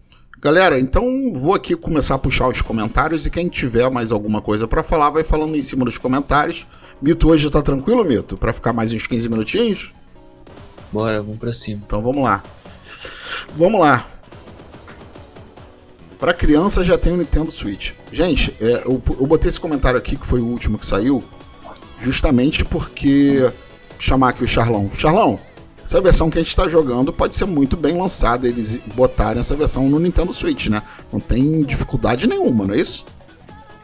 Galera, então vou aqui começar a puxar os comentários e quem tiver mais alguma coisa pra falar, vai falando em cima dos comentários. Mito, hoje tá tranquilo, Mito? Pra ficar mais uns quinze minutinhos? Bora, vamos pra cima. Então vamos lá. Vamos lá. Pra criança já tem o Nintendo Switch. Gente, é, eu, eu botei esse comentário aqui, que foi o último que saiu, justamente porque... chamar aqui o Charlão. Charlão, essa versão que a gente está jogando pode ser muito bem lançada, eles botarem essa versão no Nintendo Switch, né? Não tem dificuldade nenhuma, não é isso?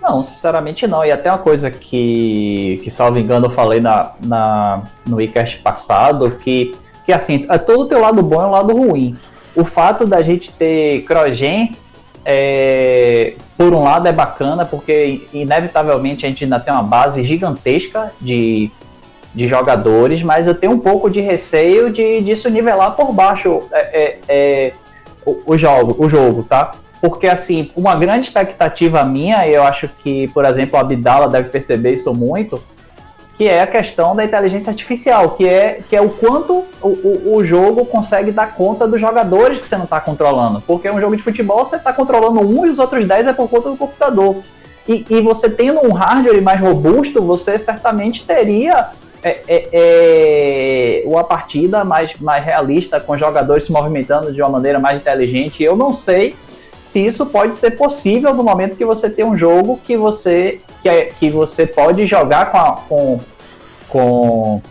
Não, sinceramente não. E até uma coisa que, que salvo engano, eu falei na, na, no WeCast passado, que, que assim, é todo tem o lado bom e o lado ruim. O fato da gente ter CrossGen, é, por um lado é bacana, porque inevitavelmente a gente ainda tem uma base gigantesca de... de jogadores, mas eu tenho um pouco de receio de disso nivelar por baixo é, é, é, o, o, jogo, o jogo, tá? Porque, assim, uma grande expectativa minha, e eu acho que, por exemplo, a Abdalla deve perceber isso muito, que é a questão da inteligência artificial, que é, que é o quanto o, o, o jogo consegue dar conta dos jogadores que você não está controlando. Porque um jogo de futebol você está controlando um e os outros dez é por conta do computador. E, e você tendo um hardware mais robusto, você certamente teria... É, é, é uma partida mais, mais realista, com jogadores se movimentando de uma maneira mais inteligente. Eu não sei se isso pode ser possível no momento que você tem um jogo que você, que é, que você pode jogar com a, com, com,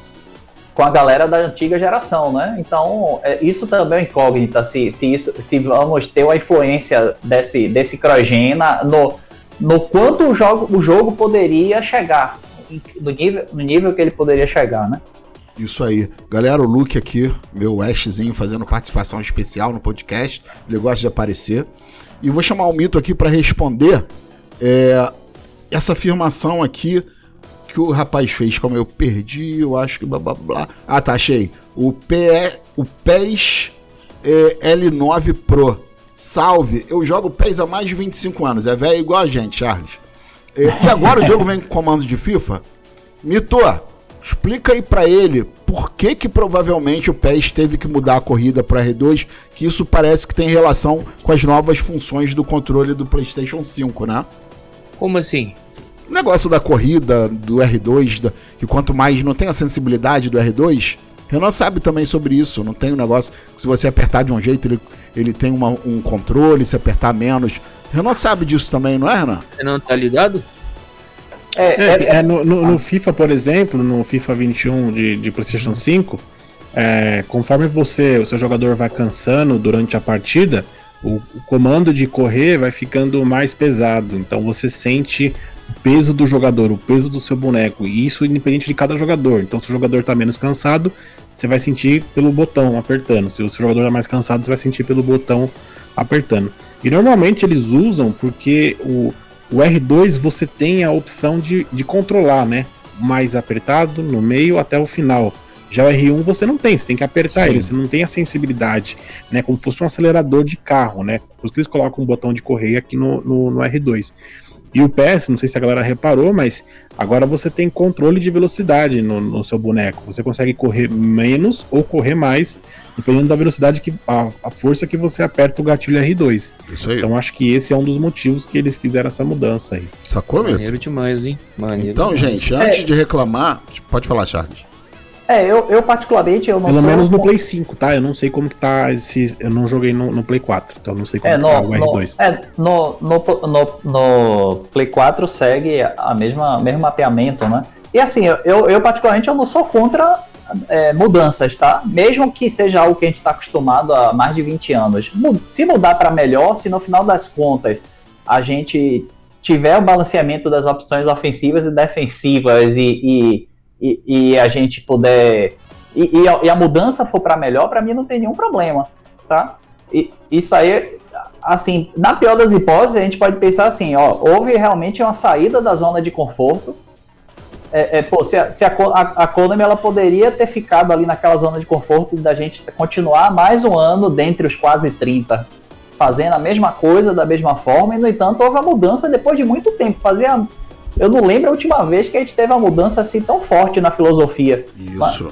com a galera da antiga geração, né? Então, é, isso também é incógnita, se, se, isso, se vamos ter uma influência desse, desse CrossGen no, no quanto o jogo, o jogo poderia chegar. No nível, no nível que ele poderia chegar, né? Isso aí. Galera, o Luke aqui, meu Ashzinho, fazendo participação especial no podcast. Ele gosta de aparecer. E vou chamar o Mito aqui para responder é, essa afirmação aqui que o rapaz fez. Como eu perdi, eu acho que blá blá blá. Ah, tá, achei. O, P E, o P E S é, L nove Pro. Salve! Eu jogo P E S há mais de vinte e cinco anos. É velho igual a gente, Charles. E agora o jogo vem com comandos de FIFA? Mito, explica aí pra ele por que que provavelmente o P E S teve que mudar a corrida pra R dois, que isso parece que tem relação com as novas funções do controle do PlayStation cinco, né? Como assim? O negócio da corrida, do R dois, da... que quanto mais não tem a sensibilidade do R dois... Renan sabe também sobre isso, não tem um negócio que se você apertar de um jeito, ele, ele tem uma, um controle, se apertar menos. Renan sabe disso também, não é, Renan? Renan, tá ligado? É, é, é, é no, no, no FIFA, por exemplo, no FIFA vinte e um de, de PlayStation cinco, é, conforme você, o seu jogador vai cansando durante a partida, o, o comando de correr vai ficando mais pesado. Então você sente o peso do jogador, o peso do seu boneco, e isso independente de cada jogador. Então se o jogador está menos cansado, você vai sentir pelo botão apertando. Se o seu jogador está mais cansado, você vai sentir pelo botão apertando. E normalmente eles usam porque o, o R dois você tem a opção de, de controlar, né? Mais apertado, no meio, até o final. Já o R um você não tem, você tem que apertar Sim. ele, você não tem a sensibilidade, né? Como se fosse um acelerador de carro, né? Por isso que eles colocam um botão de correia aqui no, no, no R dois. E o P E S, não sei se a galera reparou, mas agora você tem controle de velocidade no, no seu boneco. Você consegue correr menos ou correr mais, dependendo da velocidade, que a, a força que você aperta o gatilho R dois. Isso aí. Então acho que esse é um dos motivos que eles fizeram essa mudança aí. Sacou, meu? Maneiro demais, hein? Maneiro então, demais. Gente, antes é. de reclamar... Pode falar, Charles. É, eu, eu particularmente... eu não Pelo sou menos no com... Play cinco, tá? Eu não sei como que tá esse... Eu não joguei no, no Play quatro, então não sei como é, que no, tá o R dois. No, é, no, no, no, no Play quatro segue o mesmo mapeamento, né? E assim, eu, eu particularmente eu não sou contra é, mudanças, tá? Mesmo que seja algo que a gente tá acostumado há mais de vinte anos. Se mudar para melhor, se no final das contas a gente tiver o balanceamento das opções ofensivas e defensivas e... e E, e a gente puder... E, e, a, e a mudança for para melhor, para mim não tem nenhum problema, tá? E, isso aí, assim, na pior das hipóteses, a gente pode pensar assim, ó, houve realmente uma saída da zona de conforto. É, é, pô, se a, se a, a, a Konami, ela poderia ter ficado ali naquela zona de conforto da gente continuar mais um ano dentre os quase trinta, fazendo a mesma coisa, da mesma forma, e, no entanto, houve a mudança depois de muito tempo, fazia... Eu não lembro a última vez que a gente teve uma mudança assim tão forte na filosofia. Isso, mas,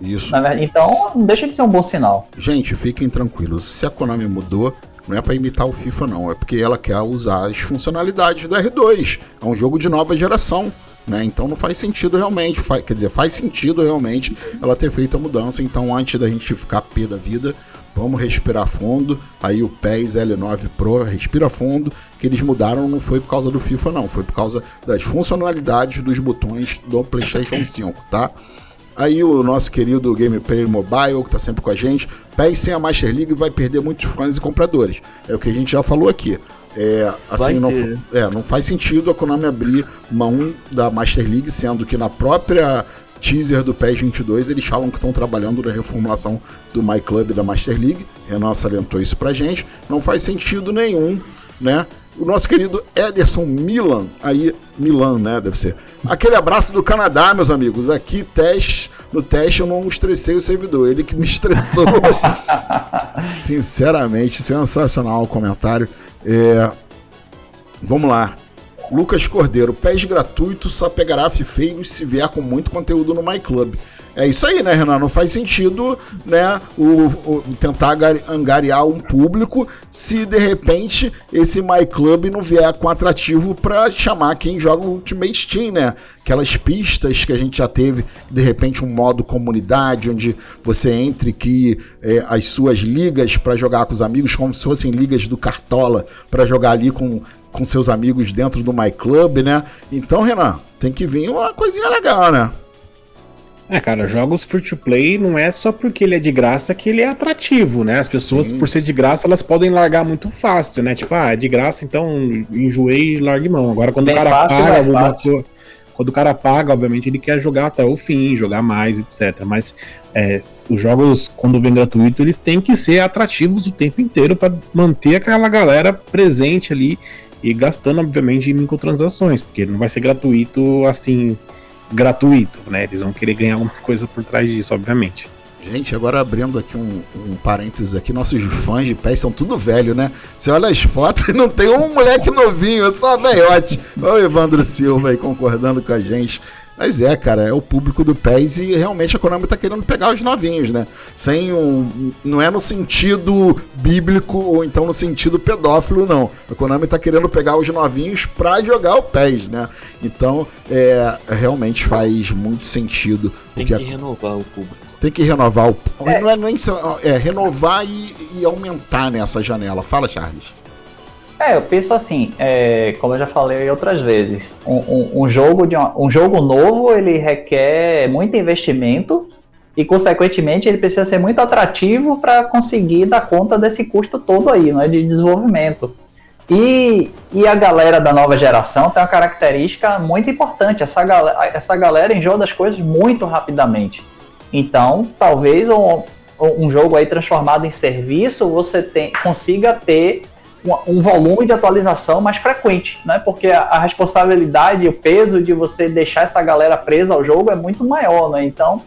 isso. Então, não deixa de ser um bom sinal. Gente, fiquem tranquilos. Se a Konami mudou, não é para imitar o FIFA, não. É porque ela quer usar as funcionalidades do R dois. É um jogo de nova geração, né? Então não faz sentido realmente. Faz, quer dizer, faz sentido realmente ela ter feito a mudança. Então, antes da gente ficar pé da vida... Vamos respirar fundo, aí o P E S L nove Pro, respira fundo, que eles mudaram não foi por causa do FIFA não, foi por causa das funcionalidades dos botões do PlayStation cinco, tá? Aí o nosso querido Gameplay Mobile, que tá sempre com a gente, P E S sem a Master League vai perder muitos fãs e compradores, é o que a gente já falou aqui. É, assim, não, é, não faz sentido a Konami abrir mão da Master League, sendo que na própria... teaser do P E S vinte e dois, eles falam que estão trabalhando na reformulação do MyClub e da Master League. Renan salientou isso pra gente. Não faz sentido nenhum, né? O nosso querido Ederson Milan, aí, Milan, né? Deve ser. Aquele abraço do Canadá, meus amigos. Aqui, teste, no teste, eu não estressei o servidor. Ele que me estressou. Sinceramente, sensacional o comentário. É... Vamos lá. Lucas Cordeiro, P E S gratuito só pegará feio se vier com muito conteúdo no MyClub. É isso aí, né, Renan? Não faz sentido, né, o, o, tentar angariar um público se, de repente, esse MyClub não vier com atrativo para chamar quem joga o Ultimate Team, né? Aquelas pistas que a gente já teve, de repente, um modo comunidade, onde você entra e cria é, as suas ligas para jogar com os amigos, como se fossem ligas do Cartola, para jogar ali com... com seus amigos dentro do MyClub, né? Então, Renan, tem que vir uma coisinha legal, né? É, cara, jogos free-to-play não é só porque ele é de graça que ele é atrativo, né? As pessoas, Sim. por ser de graça, elas podem largar muito fácil, né? Tipo, ah, é de graça, então enjoei e largue mão. Agora, quando Bem o cara fácil, paga... Uma... Quando o cara paga, obviamente, ele quer jogar até o fim, jogar mais, etcétera. Mas é, os jogos, quando vem gratuito, eles têm que ser atrativos o tempo inteiro para manter aquela galera presente ali, e gastando, obviamente, em microtransações, porque não vai ser gratuito, assim, gratuito, né? Eles vão querer ganhar alguma coisa por trás disso, obviamente. Gente, agora abrindo aqui um, um parênteses aqui, nossos fãs de P E S são tudo velho, né? Você olha as fotos e não tem um moleque novinho, é só velhote. Olha o Evandro Silva aí concordando com a gente. Mas é, cara, é o público do P E S e realmente a Konami tá querendo pegar os novinhos, né? Sem um... Não é no sentido bíblico ou então no sentido pedófilo, não. A Konami tá querendo pegar os novinhos pra jogar o P E S, né? Então, é... realmente faz muito sentido. Tem que a... renovar o público. Tem que renovar o público. É. Não é nem... É renovar e, e aumentar nessa janela. Fala, Charles. É, eu penso assim, é, como eu já falei outras vezes, um, um, um, jogo de uma, um jogo novo, ele requer muito investimento e, consequentemente, ele precisa ser muito atrativo para conseguir dar conta desse custo todo aí, né, de desenvolvimento. E, e a galera da nova geração tem uma característica muito importante, essa, gal- essa galera enjoa das coisas muito rapidamente. Então, talvez um, um jogo aí transformado em serviço, você tem, consiga ter um, um volume de atualização mais frequente, né? Porque a, a responsabilidade e o peso de você deixar essa galera presa ao jogo é muito maior, né? Então,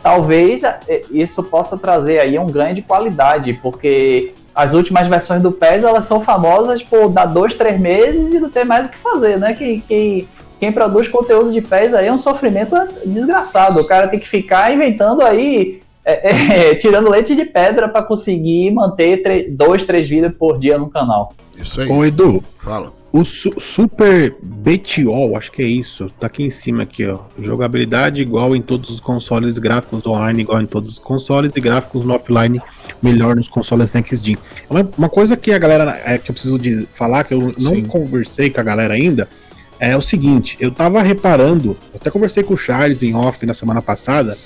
talvez isso possa trazer aí um ganho de qualidade, porque as últimas versões do P E S, elas são famosas por dar dois, três meses e não ter mais o que fazer, né? Que, que, quem produz conteúdo de P E S aí é um sofrimento desgraçado. O cara tem que ficar inventando aí, é, é, tirando leite de pedra para conseguir manter tre- dois, três vídeos por dia no canal. Isso aí. Ô Edu, fala. O su- Super Betiol, acho que é isso, tá aqui em cima aqui, ó. Jogabilidade igual em todos os consoles, gráficos online igual em todos os consoles e gráficos no offline melhor nos consoles Next Gen. Uma, uma coisa que a galera, é, que eu preciso de falar, que eu não Sim. conversei com a galera ainda, é o seguinte, eu tava reparando, eu até conversei com o Charles em off na semana passada,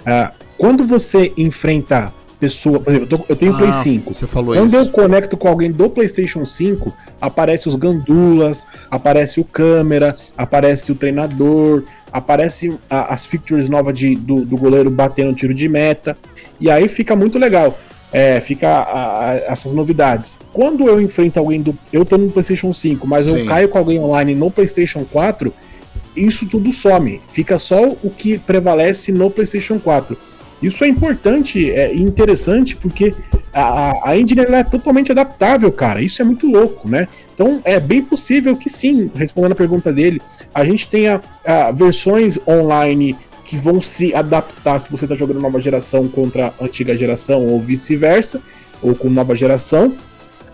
uh, quando você enfrenta pessoa, por exemplo, eu, tô, eu tenho ah, Play cinco. Você falou Quando isso. eu conecto com alguém do PlayStation cinco, aparece os gandulas, aparece o câmera, aparece o treinador, aparece a, as features novas de, do, do goleiro batendo tiro de meta. E aí fica muito legal. É, fica a, a, essas novidades. Quando eu enfrento alguém do. Eu tenho um PlayStation cinco, mas Sim. eu caio com alguém online no PlayStation quatro, isso tudo some. Fica só o que prevalece no PlayStation quatro. Isso é importante e é interessante porque a, a engine ela é totalmente adaptável, cara. Isso é muito louco, né? Então é bem possível que sim, respondendo a pergunta dele, a gente tenha a, versões online que vão se adaptar se você está jogando nova geração contra a antiga geração ou vice-versa, ou com nova geração.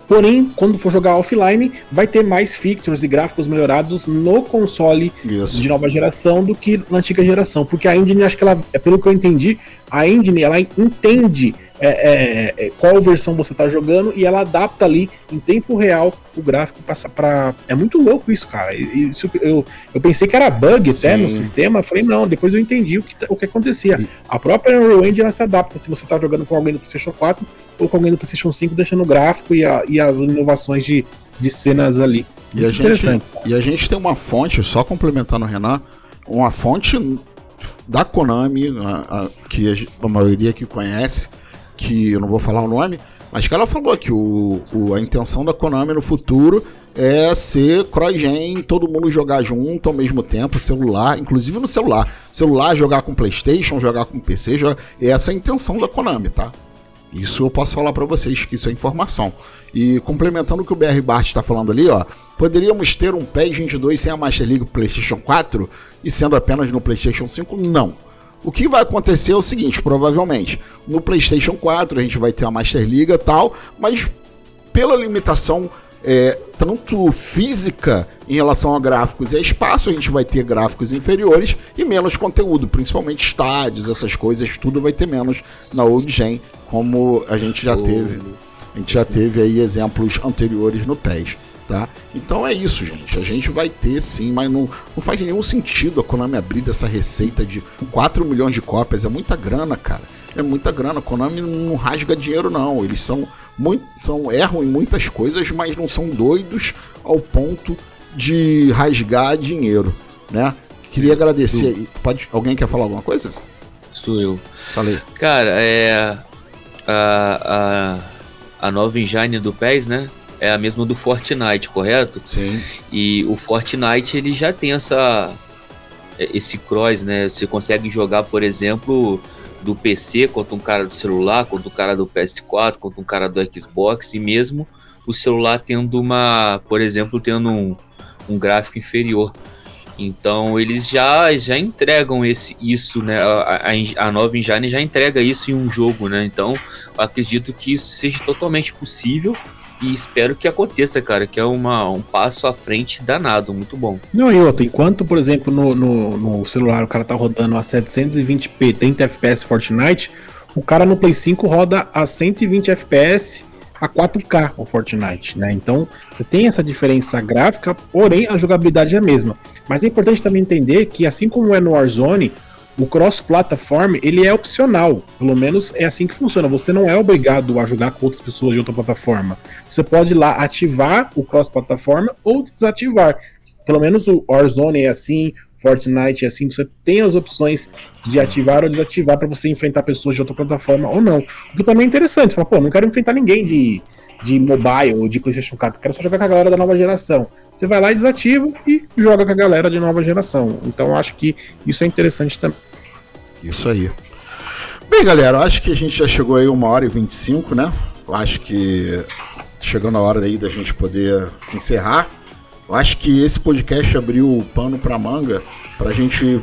Porém, quando for jogar offline, vai ter mais features e gráficos melhorados no console Isso. de nova geração do que na antiga geração. Porque a engine, acho que ela, pelo que eu entendi, a engine ela entende é, é, qual versão você está jogando e ela adapta ali em tempo real o gráfico para. É muito louco isso, cara. Isso, eu, eu pensei que era bug até Sim. no sistema. Eu falei, não, depois eu entendi o que, o que acontecia. Sim. A própria Unreal Engine ela se adapta se você está jogando com alguém do PlayStation quatro ou com alguém do PlayStation cinco, deixando o gráfico e, a, e as inovações de, de cenas ali. E a, gente, e a gente tem uma fonte, só complementando o Renan, uma fonte da Konami, a, a, que a, a maioria que conhece, que eu não vou falar o nome, mas que ela falou que o, o, a intenção da Konami no futuro é ser cross-gen, todo mundo jogar junto ao mesmo tempo, celular, inclusive no celular. Celular, jogar com PlayStation, jogar com P C, jogar, essa é a intenção da Konami, tá? Isso eu posso falar pra vocês, que isso é informação. E complementando o que o B R Bart tá falando ali, ó, poderíamos ter um PES vinte e dois sem a Master League PlayStation quatro e sendo apenas no PlayStation cinco? Não. O que vai acontecer é o seguinte, provavelmente, no PlayStation quatro a gente vai ter a Master League e tal, mas pela limitação é, tanto física em relação a gráficos e a espaço, a gente vai ter gráficos inferiores e menos conteúdo, principalmente estádios, essas coisas, tudo vai ter menos na Old Gen, como a gente já teve. A gente já teve aí exemplos anteriores no P E S. Tá? Então é isso, gente. A gente vai ter sim, mas não, não faz nenhum sentido a Konami abrir dessa receita de quatro milhões de cópias. É muita grana, cara. É muita grana. A Konami não rasga dinheiro, não. Eles são muito, são, erram em muitas coisas, mas não são doidos ao ponto de rasgar dinheiro, né? Queria agradecer aí. Pode, alguém quer falar alguma coisa? Sou eu. Falei. Cara, é. A, a, a nova engine do P E S, né? É a mesma do Fortnite, correto? Sim. E o Fortnite, ele já tem essa, esse cross, né? Você consegue jogar, por exemplo, do P C contra um cara do celular, contra um cara do P S quatro, contra um cara do Xbox, e mesmo o celular tendo uma, por exemplo, tendo um, um gráfico inferior. Então, eles já, já entregam esse, isso, né? A, a, a nova engine já entrega isso em um jogo, né? Então, acredito que isso seja totalmente possível. E espero que aconteça, cara, que é uma, um passo à frente danado, muito bom. Não, e outra, enquanto, por exemplo, no, no, no celular o cara tá rodando a setecentos e vinte p, trinta F P S Fortnite, o cara no Play cinco roda a cento e vinte F P S, a quatro K o Fortnite, né? Então você tem essa diferença gráfica, porém a jogabilidade é a mesma. Mas é importante também entender que, assim como é no Warzone, o cross-platform, ele é opcional, pelo menos é assim que funciona. Você não é obrigado a jogar com outras pessoas de outra plataforma. Você pode ir lá ativar o cross-plataforma ou desativar. Pelo menos o Warzone é assim, Fortnite é assim, você tem as opções de ativar ou desativar para você enfrentar pessoas de outra plataforma ou não. O que também é interessante, você fala, pô, não quero enfrentar ninguém de, de mobile ou de PlayStation quatro, quero só jogar com a galera da nova geração. Você vai lá e desativa e joga com a galera de nova geração. Então acho que isso é interessante também. Isso aí. Bem, galera, acho que a gente já chegou aí uma hora e vinte e cinco, né? Eu acho que chegou na hora aí da gente poder encerrar. Eu acho que esse podcast abriu o pano pra manga pra gente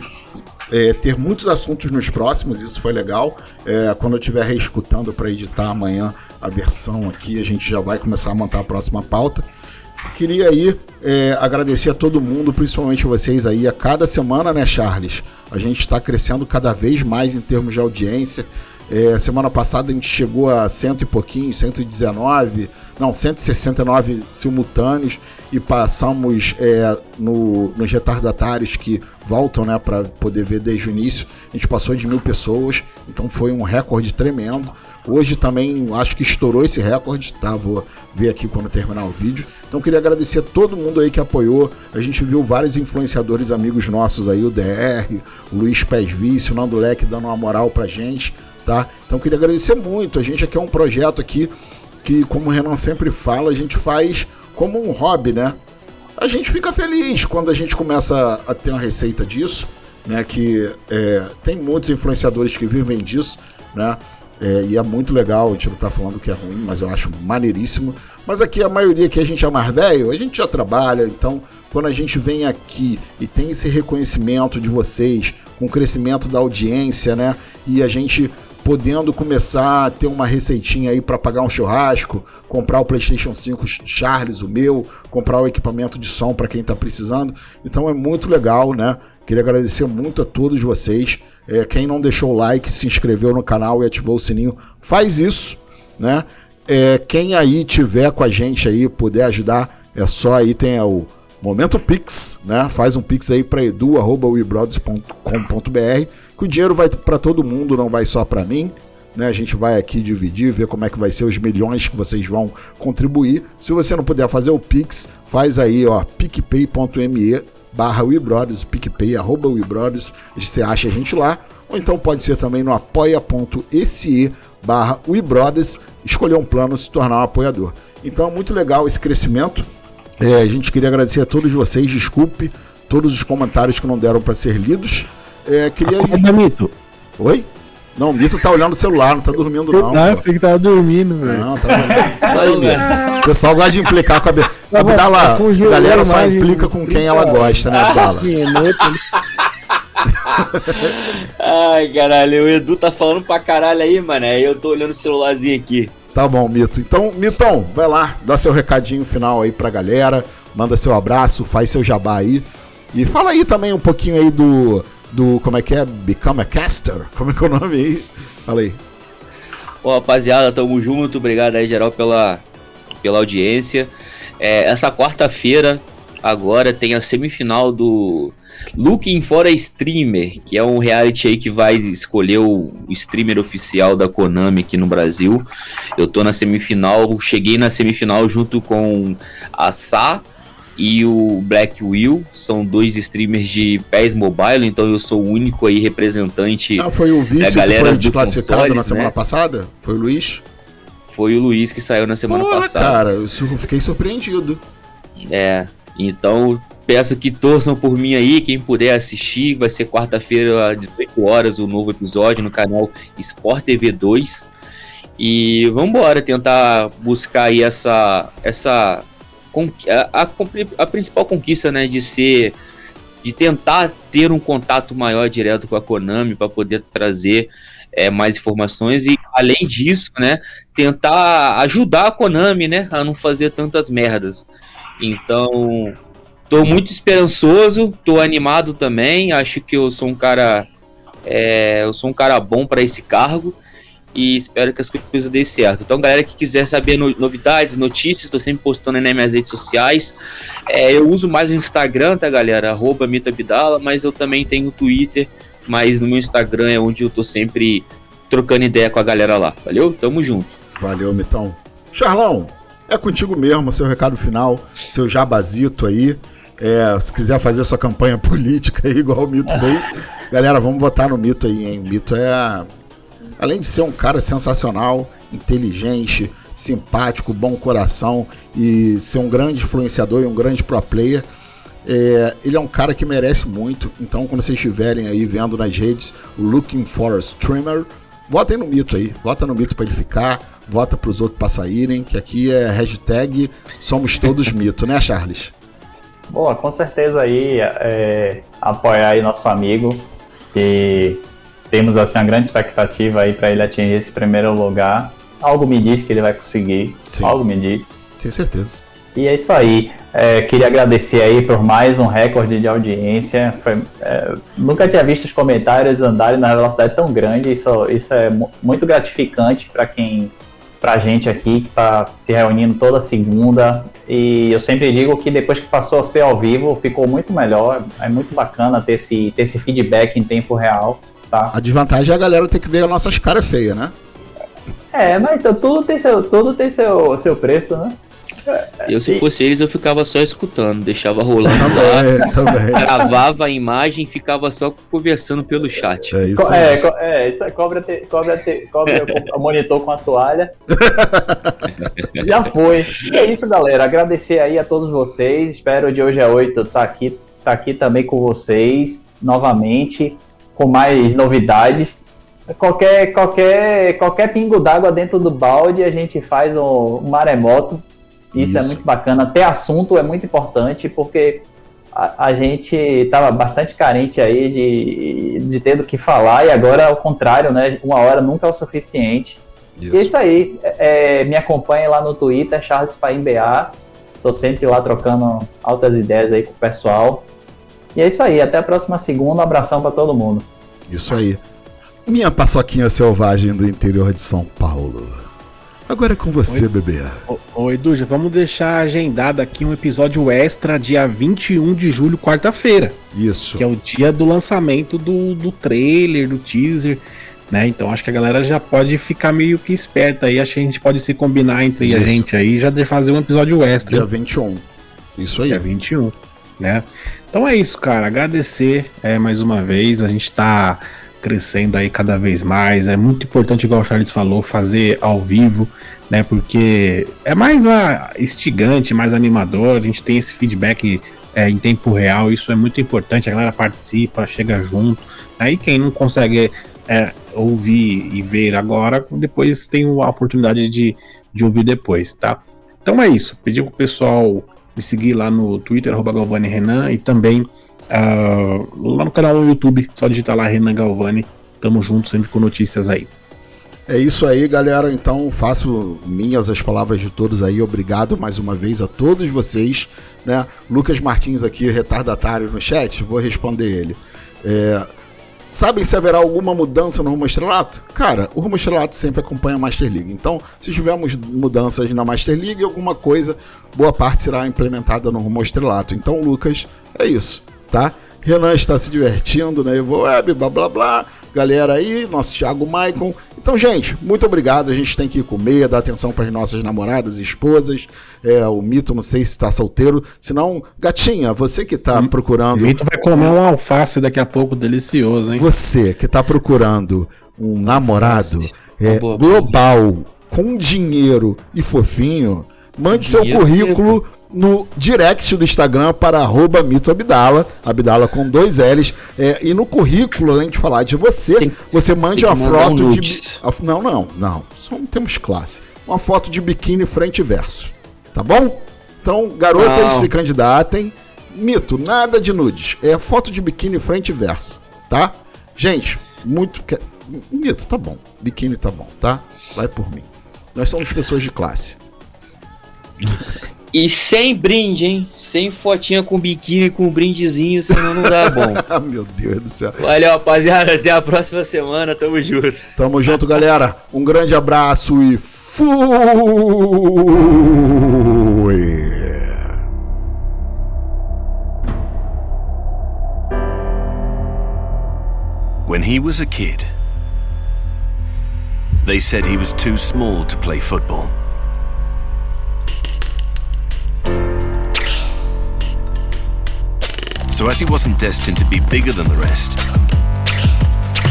é, ter muitos assuntos nos próximos, isso foi legal. É, quando eu estiver reescutando pra editar amanhã a versão aqui, a gente já vai começar a montar a próxima pauta. Queria aí é, agradecer a todo mundo, principalmente vocês aí, a cada semana, né, Charles? A gente está crescendo cada vez mais em termos de audiência. É, semana passada a gente chegou a cento e pouquinho, cento e dezenove, não, cento e sessenta e nove simultâneos, e passamos é, no, nos retardatários que voltam, né, para poder ver desde o início. A gente passou de mil pessoas, então foi um recorde tremendo. Hoje também acho que estourou esse recorde, tá? Vou ver aqui quando terminar o vídeo. Então queria agradecer a todo mundo aí que apoiou. A gente viu vários influenciadores amigos nossos aí, o D R, o Luiz Pesvício, o Nando Leque dando uma moral pra gente, tá? Então queria agradecer muito. A gente aqui é um projeto aqui que, como o Renan sempre fala, a gente faz como um hobby, né? A gente fica feliz quando a gente começa a ter uma receita disso, né? Que é, tem muitos influenciadores que vivem disso, né? É, e é muito legal, a gente não tá falando que é ruim, mas eu acho maneiríssimo. Mas aqui a maioria que a gente é mais velho, a gente já trabalha, então quando a gente vem aqui e tem esse reconhecimento de vocês, com o crescimento da audiência, né? E a gente podendo começar a ter uma receitinha aí para pagar um churrasco, comprar o PlayStation cinco Charles, o meu, comprar o equipamento de som para quem tá precisando. Então é muito legal, né? Queria agradecer muito a todos vocês. É, quem não deixou o like, se inscreveu no canal e ativou o sininho, faz isso, né? É, quem aí tiver com a gente aí, puder ajudar, é só aí, tem é o Momento Pix, né? Faz um Pix aí para edu arroba we brothers ponto com ponto b r, que o dinheiro vai para todo mundo, não vai só para mim, né? A gente vai aqui dividir, ver como é que vai ser os milhões que vocês vão contribuir. Se você não puder fazer o Pix, faz aí, ó, picpay ponto me barra we brothers, PicPay, arroba We Brothers, você acha a gente lá, ou então pode ser também no apoia.se barra We Brothers, escolher um plano e se tornar um apoiador. Então é muito legal esse crescimento. É, a gente queria agradecer a todos vocês, desculpe todos os comentários que não deram para ser lidos. É, queria... A culpa é do Mito. Oi? Não, o Mito tá olhando o celular, não tá dormindo não. Não, eu pensei que tava dormindo, velho. Não, tá dormindo. Aí, Mito. O pessoal gosta de implicar com a Bela. A Abdalla, a galera só implica com quem ela gosta, né, Abdalla? Ai, caralho, o Edu tá falando pra caralho aí, mané. Eu tô olhando o celularzinho aqui. Tá bom, Mito. Então, Mitão, vai lá, dá seu recadinho final aí pra galera, manda seu abraço, faz seu jabá aí. E fala aí também um pouquinho aí do... do, como é que é? Become a Caster? Como é que é o nome aí? Fala aí. Ó, rapaziada, tamo junto. Obrigado aí, geral, pela, pela audiência. É, essa quarta-feira, agora, tem a semifinal do Looking for a Streamer, que é um reality aí que vai escolher o streamer oficial da Konami aqui no Brasil. Eu tô na semifinal, cheguei na semifinal junto com a Sá e o Black Will, são dois streamers de P E S Mobile, então eu sou o único aí representante. Ah, foi o Vício da galera que foi desclassificado console, na semana, né, passada? Foi o Luiz? Foi o Luiz que saiu na semana Pô, passada. Cara, eu fiquei surpreendido. É, então peço que torçam por mim aí, quem puder assistir, vai ser quarta-feira às dezoito horas o um novo episódio no canal Sport T V dois. E vamos embora tentar buscar aí essa... essa A, a, a principal conquista, né, de ser, de tentar ter um contato maior direto com a Konami para poder trazer é, mais informações e, além disso, né, tentar ajudar a Konami, né, a não fazer tantas merdas. Então, tô muito esperançoso, tô animado também, acho que eu sou um cara, é, eu sou um cara bom para esse cargo. e espero que as coisas dêem certo. Então, galera que quiser saber no, novidades, notícias, estou sempre postando aí nas minhas redes sociais. É, eu uso mais o Instagram, tá, galera? Arroba Vitor Abdalla, mas eu também tenho o Twitter, mas no meu Instagram é onde eu tô sempre trocando ideia com a galera lá. Valeu? Tamo junto. Valeu, Mitão. Charlão, é contigo mesmo, seu recado final, seu jabazito aí. É, se quiser fazer sua campanha política aí, igual o Mito fez, galera, vamos votar no Mito aí, hein? O Mito é, além de ser um cara sensacional, inteligente, simpático, bom coração e ser um grande influenciador e um grande pro player, é, ele é um cara que merece muito. Então, quando vocês estiverem aí vendo nas redes o Looking for a Streamer, votem no Mito aí, vota no Mito pra ele ficar, vota pros outros pra saírem, que aqui é hashtag somos todos mito, né, Charles? Boa, com certeza aí, é, apoiar aí nosso amigo, e temos assim uma grande expectativa aí para ele atingir esse primeiro lugar. Algo me diz que ele vai conseguir. Sim. Algo me diz. Tenho certeza. E é isso aí, é, queria agradecer aí por mais um recorde de audiência. Foi, é, nunca tinha visto os comentários andarem na velocidade tão grande, isso, isso é m- muito gratificante para quem... pra gente aqui, que tá se reunindo toda segunda, e eu sempre digo que depois que passou a ser ao vivo, ficou muito melhor, é muito bacana ter esse, ter esse feedback em tempo real, tá? A desvantagem é a galera ter que ver as nossas caras feias, né? É, mas então, tudo tem seu, tudo tem seu, seu preço, né? Eu, se fosse eles, eu ficava só escutando, deixava rolando também, lá, é, gravava a imagem e ficava só conversando pelo chat. É isso, é, co- é, isso é, cobre, te, cobre, te, cobre o monitor com a toalha. Já foi. E é isso, galera, agradecer aí a todos vocês, espero de hoje a oito estar tá aqui, tá aqui também com vocês, novamente, com mais novidades. Qualquer, qualquer, qualquer pingo d'água dentro do balde, a gente faz um, um maremoto. Isso, Isso é muito bacana. Ter assunto é muito importante, porque a, a gente estava bastante carente aí de, de ter do que falar, e agora ao contrário, né? Uma hora nunca é o suficiente. Isso, isso aí. É, me acompanhem lá no Twitter, Charles Paim B A. Estou sempre lá trocando altas ideias aí com o pessoal. E é isso aí. Até a próxima segunda. Um abração para todo mundo. Isso aí. Minha paçoquinha selvagem do interior de São Paulo. Agora é com você, Oi, bebê. Ô, Edu, já vamos deixar agendado aqui um episódio extra dia vinte e um de julho, quarta-feira. Isso. Que é o dia do lançamento do, do trailer, do teaser, né? Então acho que a galera já pode ficar meio que esperta aí. Acho que a gente pode se combinar entre Isso. a gente aí e já fazer um episódio extra. Dia vinte e um. Isso aí. Dia vinte e um, né? Então é isso, cara. Agradecer é, mais uma vez. A gente tá crescendo aí cada vez mais, é muito importante, igual o Charles falou, fazer ao vivo, né, porque é mais a, instigante, mais animador, a gente tem esse feedback é, em tempo real, isso é muito importante, a galera participa, chega junto, aí quem não consegue é, ouvir e ver agora, depois tem a oportunidade de, de ouvir depois, tá? Então é isso, pedi pro pessoal me seguir lá no Twitter, arroba Galvani Renan, e também Uh, lá no canal no YouTube, só digitar lá Renan Galvani, tamo junto sempre com notícias aí. É isso aí, galera, então faço minhas as palavras de todos aí, obrigado mais uma vez a todos vocês, né? Lucas Martins aqui, retardatário no chat, vou responder ele. É... Sabem se haverá alguma mudança no Rumo ao Estrelato? Cara, o Rumo ao Estrelato sempre acompanha a Master League. Então, se tivermos mudanças na Master League, alguma coisa, boa parte será implementada no Rumo ao Estrelato. Então, Lucas, é isso, tá? Renan está se divertindo, né? Eu vou web, blá blá blá, galera aí, nosso Thiago Maicon. Então, gente, muito obrigado. A gente tem que ir comer, dar atenção para as nossas namoradas e esposas. É, o Mito, não sei se está solteiro. Se não, gatinha, você que está procurando. O Mito vai comer um alface daqui a pouco, delicioso, hein? Você que está procurando um namorado é, global, com dinheiro e fofinho, mande seu currículo no direct do Instagram para arroba Mito Abdalla, Abdalla com dois L's, é, e no currículo, além de falar de você, tem, você mande uma foto um de... A, não, não, não, só não temos classe. Uma foto de biquíni frente e verso, tá bom? Então, garotas, não se candidatem. Mito, nada de nudes, é foto de biquíni frente e verso, tá? Gente, muito... Mito, tá bom, biquíni tá bom, tá? Vai por mim. Nós somos pessoas de classe. E sem brinde, hein? Sem fotinha com biquíni, com brindezinho, senão não dá bom. Meu Deus do céu. Valeu, rapaziada. Até a próxima semana. Tamo junto. Tamo junto, galera. Um grande abraço e fui! When he was a kid, they said he was too small to play football. So as he wasn't destined to be bigger than the rest,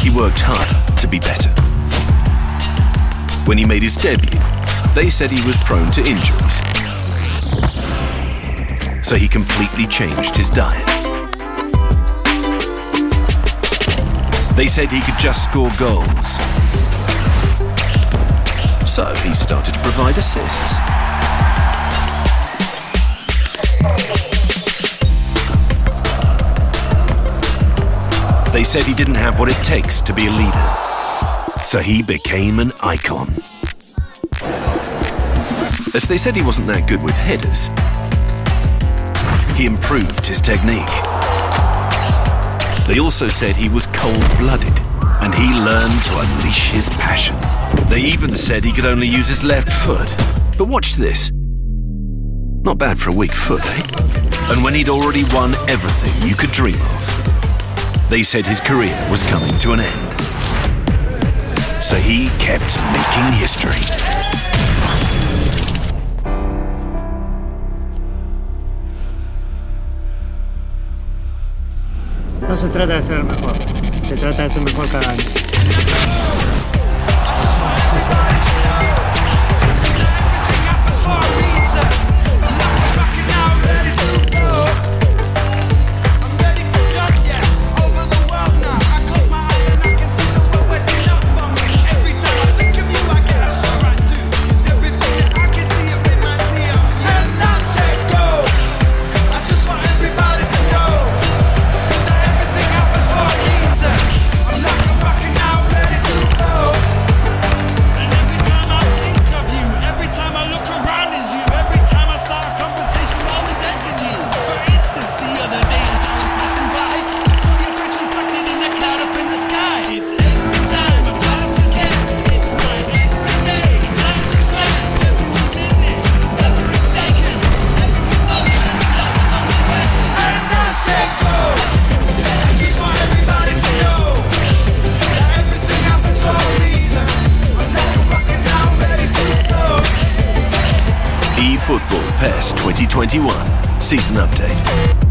he worked hard to be better. When he made his debut, they said he was prone to injuries. So he completely changed his diet. They said he could just score goals. So he started to provide assists. They said he didn't have what it takes to be a leader, so he became an icon. As they said he wasn't that good with headers, he improved his technique. They also said he was cold-blooded, and he learned to unleash his passion. They even said he could only use his left foot. But watch this. Not bad for a weak foot, eh? And when he'd already won everything you could dream of, they said his career was coming to an end. So he kept making history. No se trata de ser el mejor, se trata de ser mejor cada año. P E S twenty twenty-one Season Update.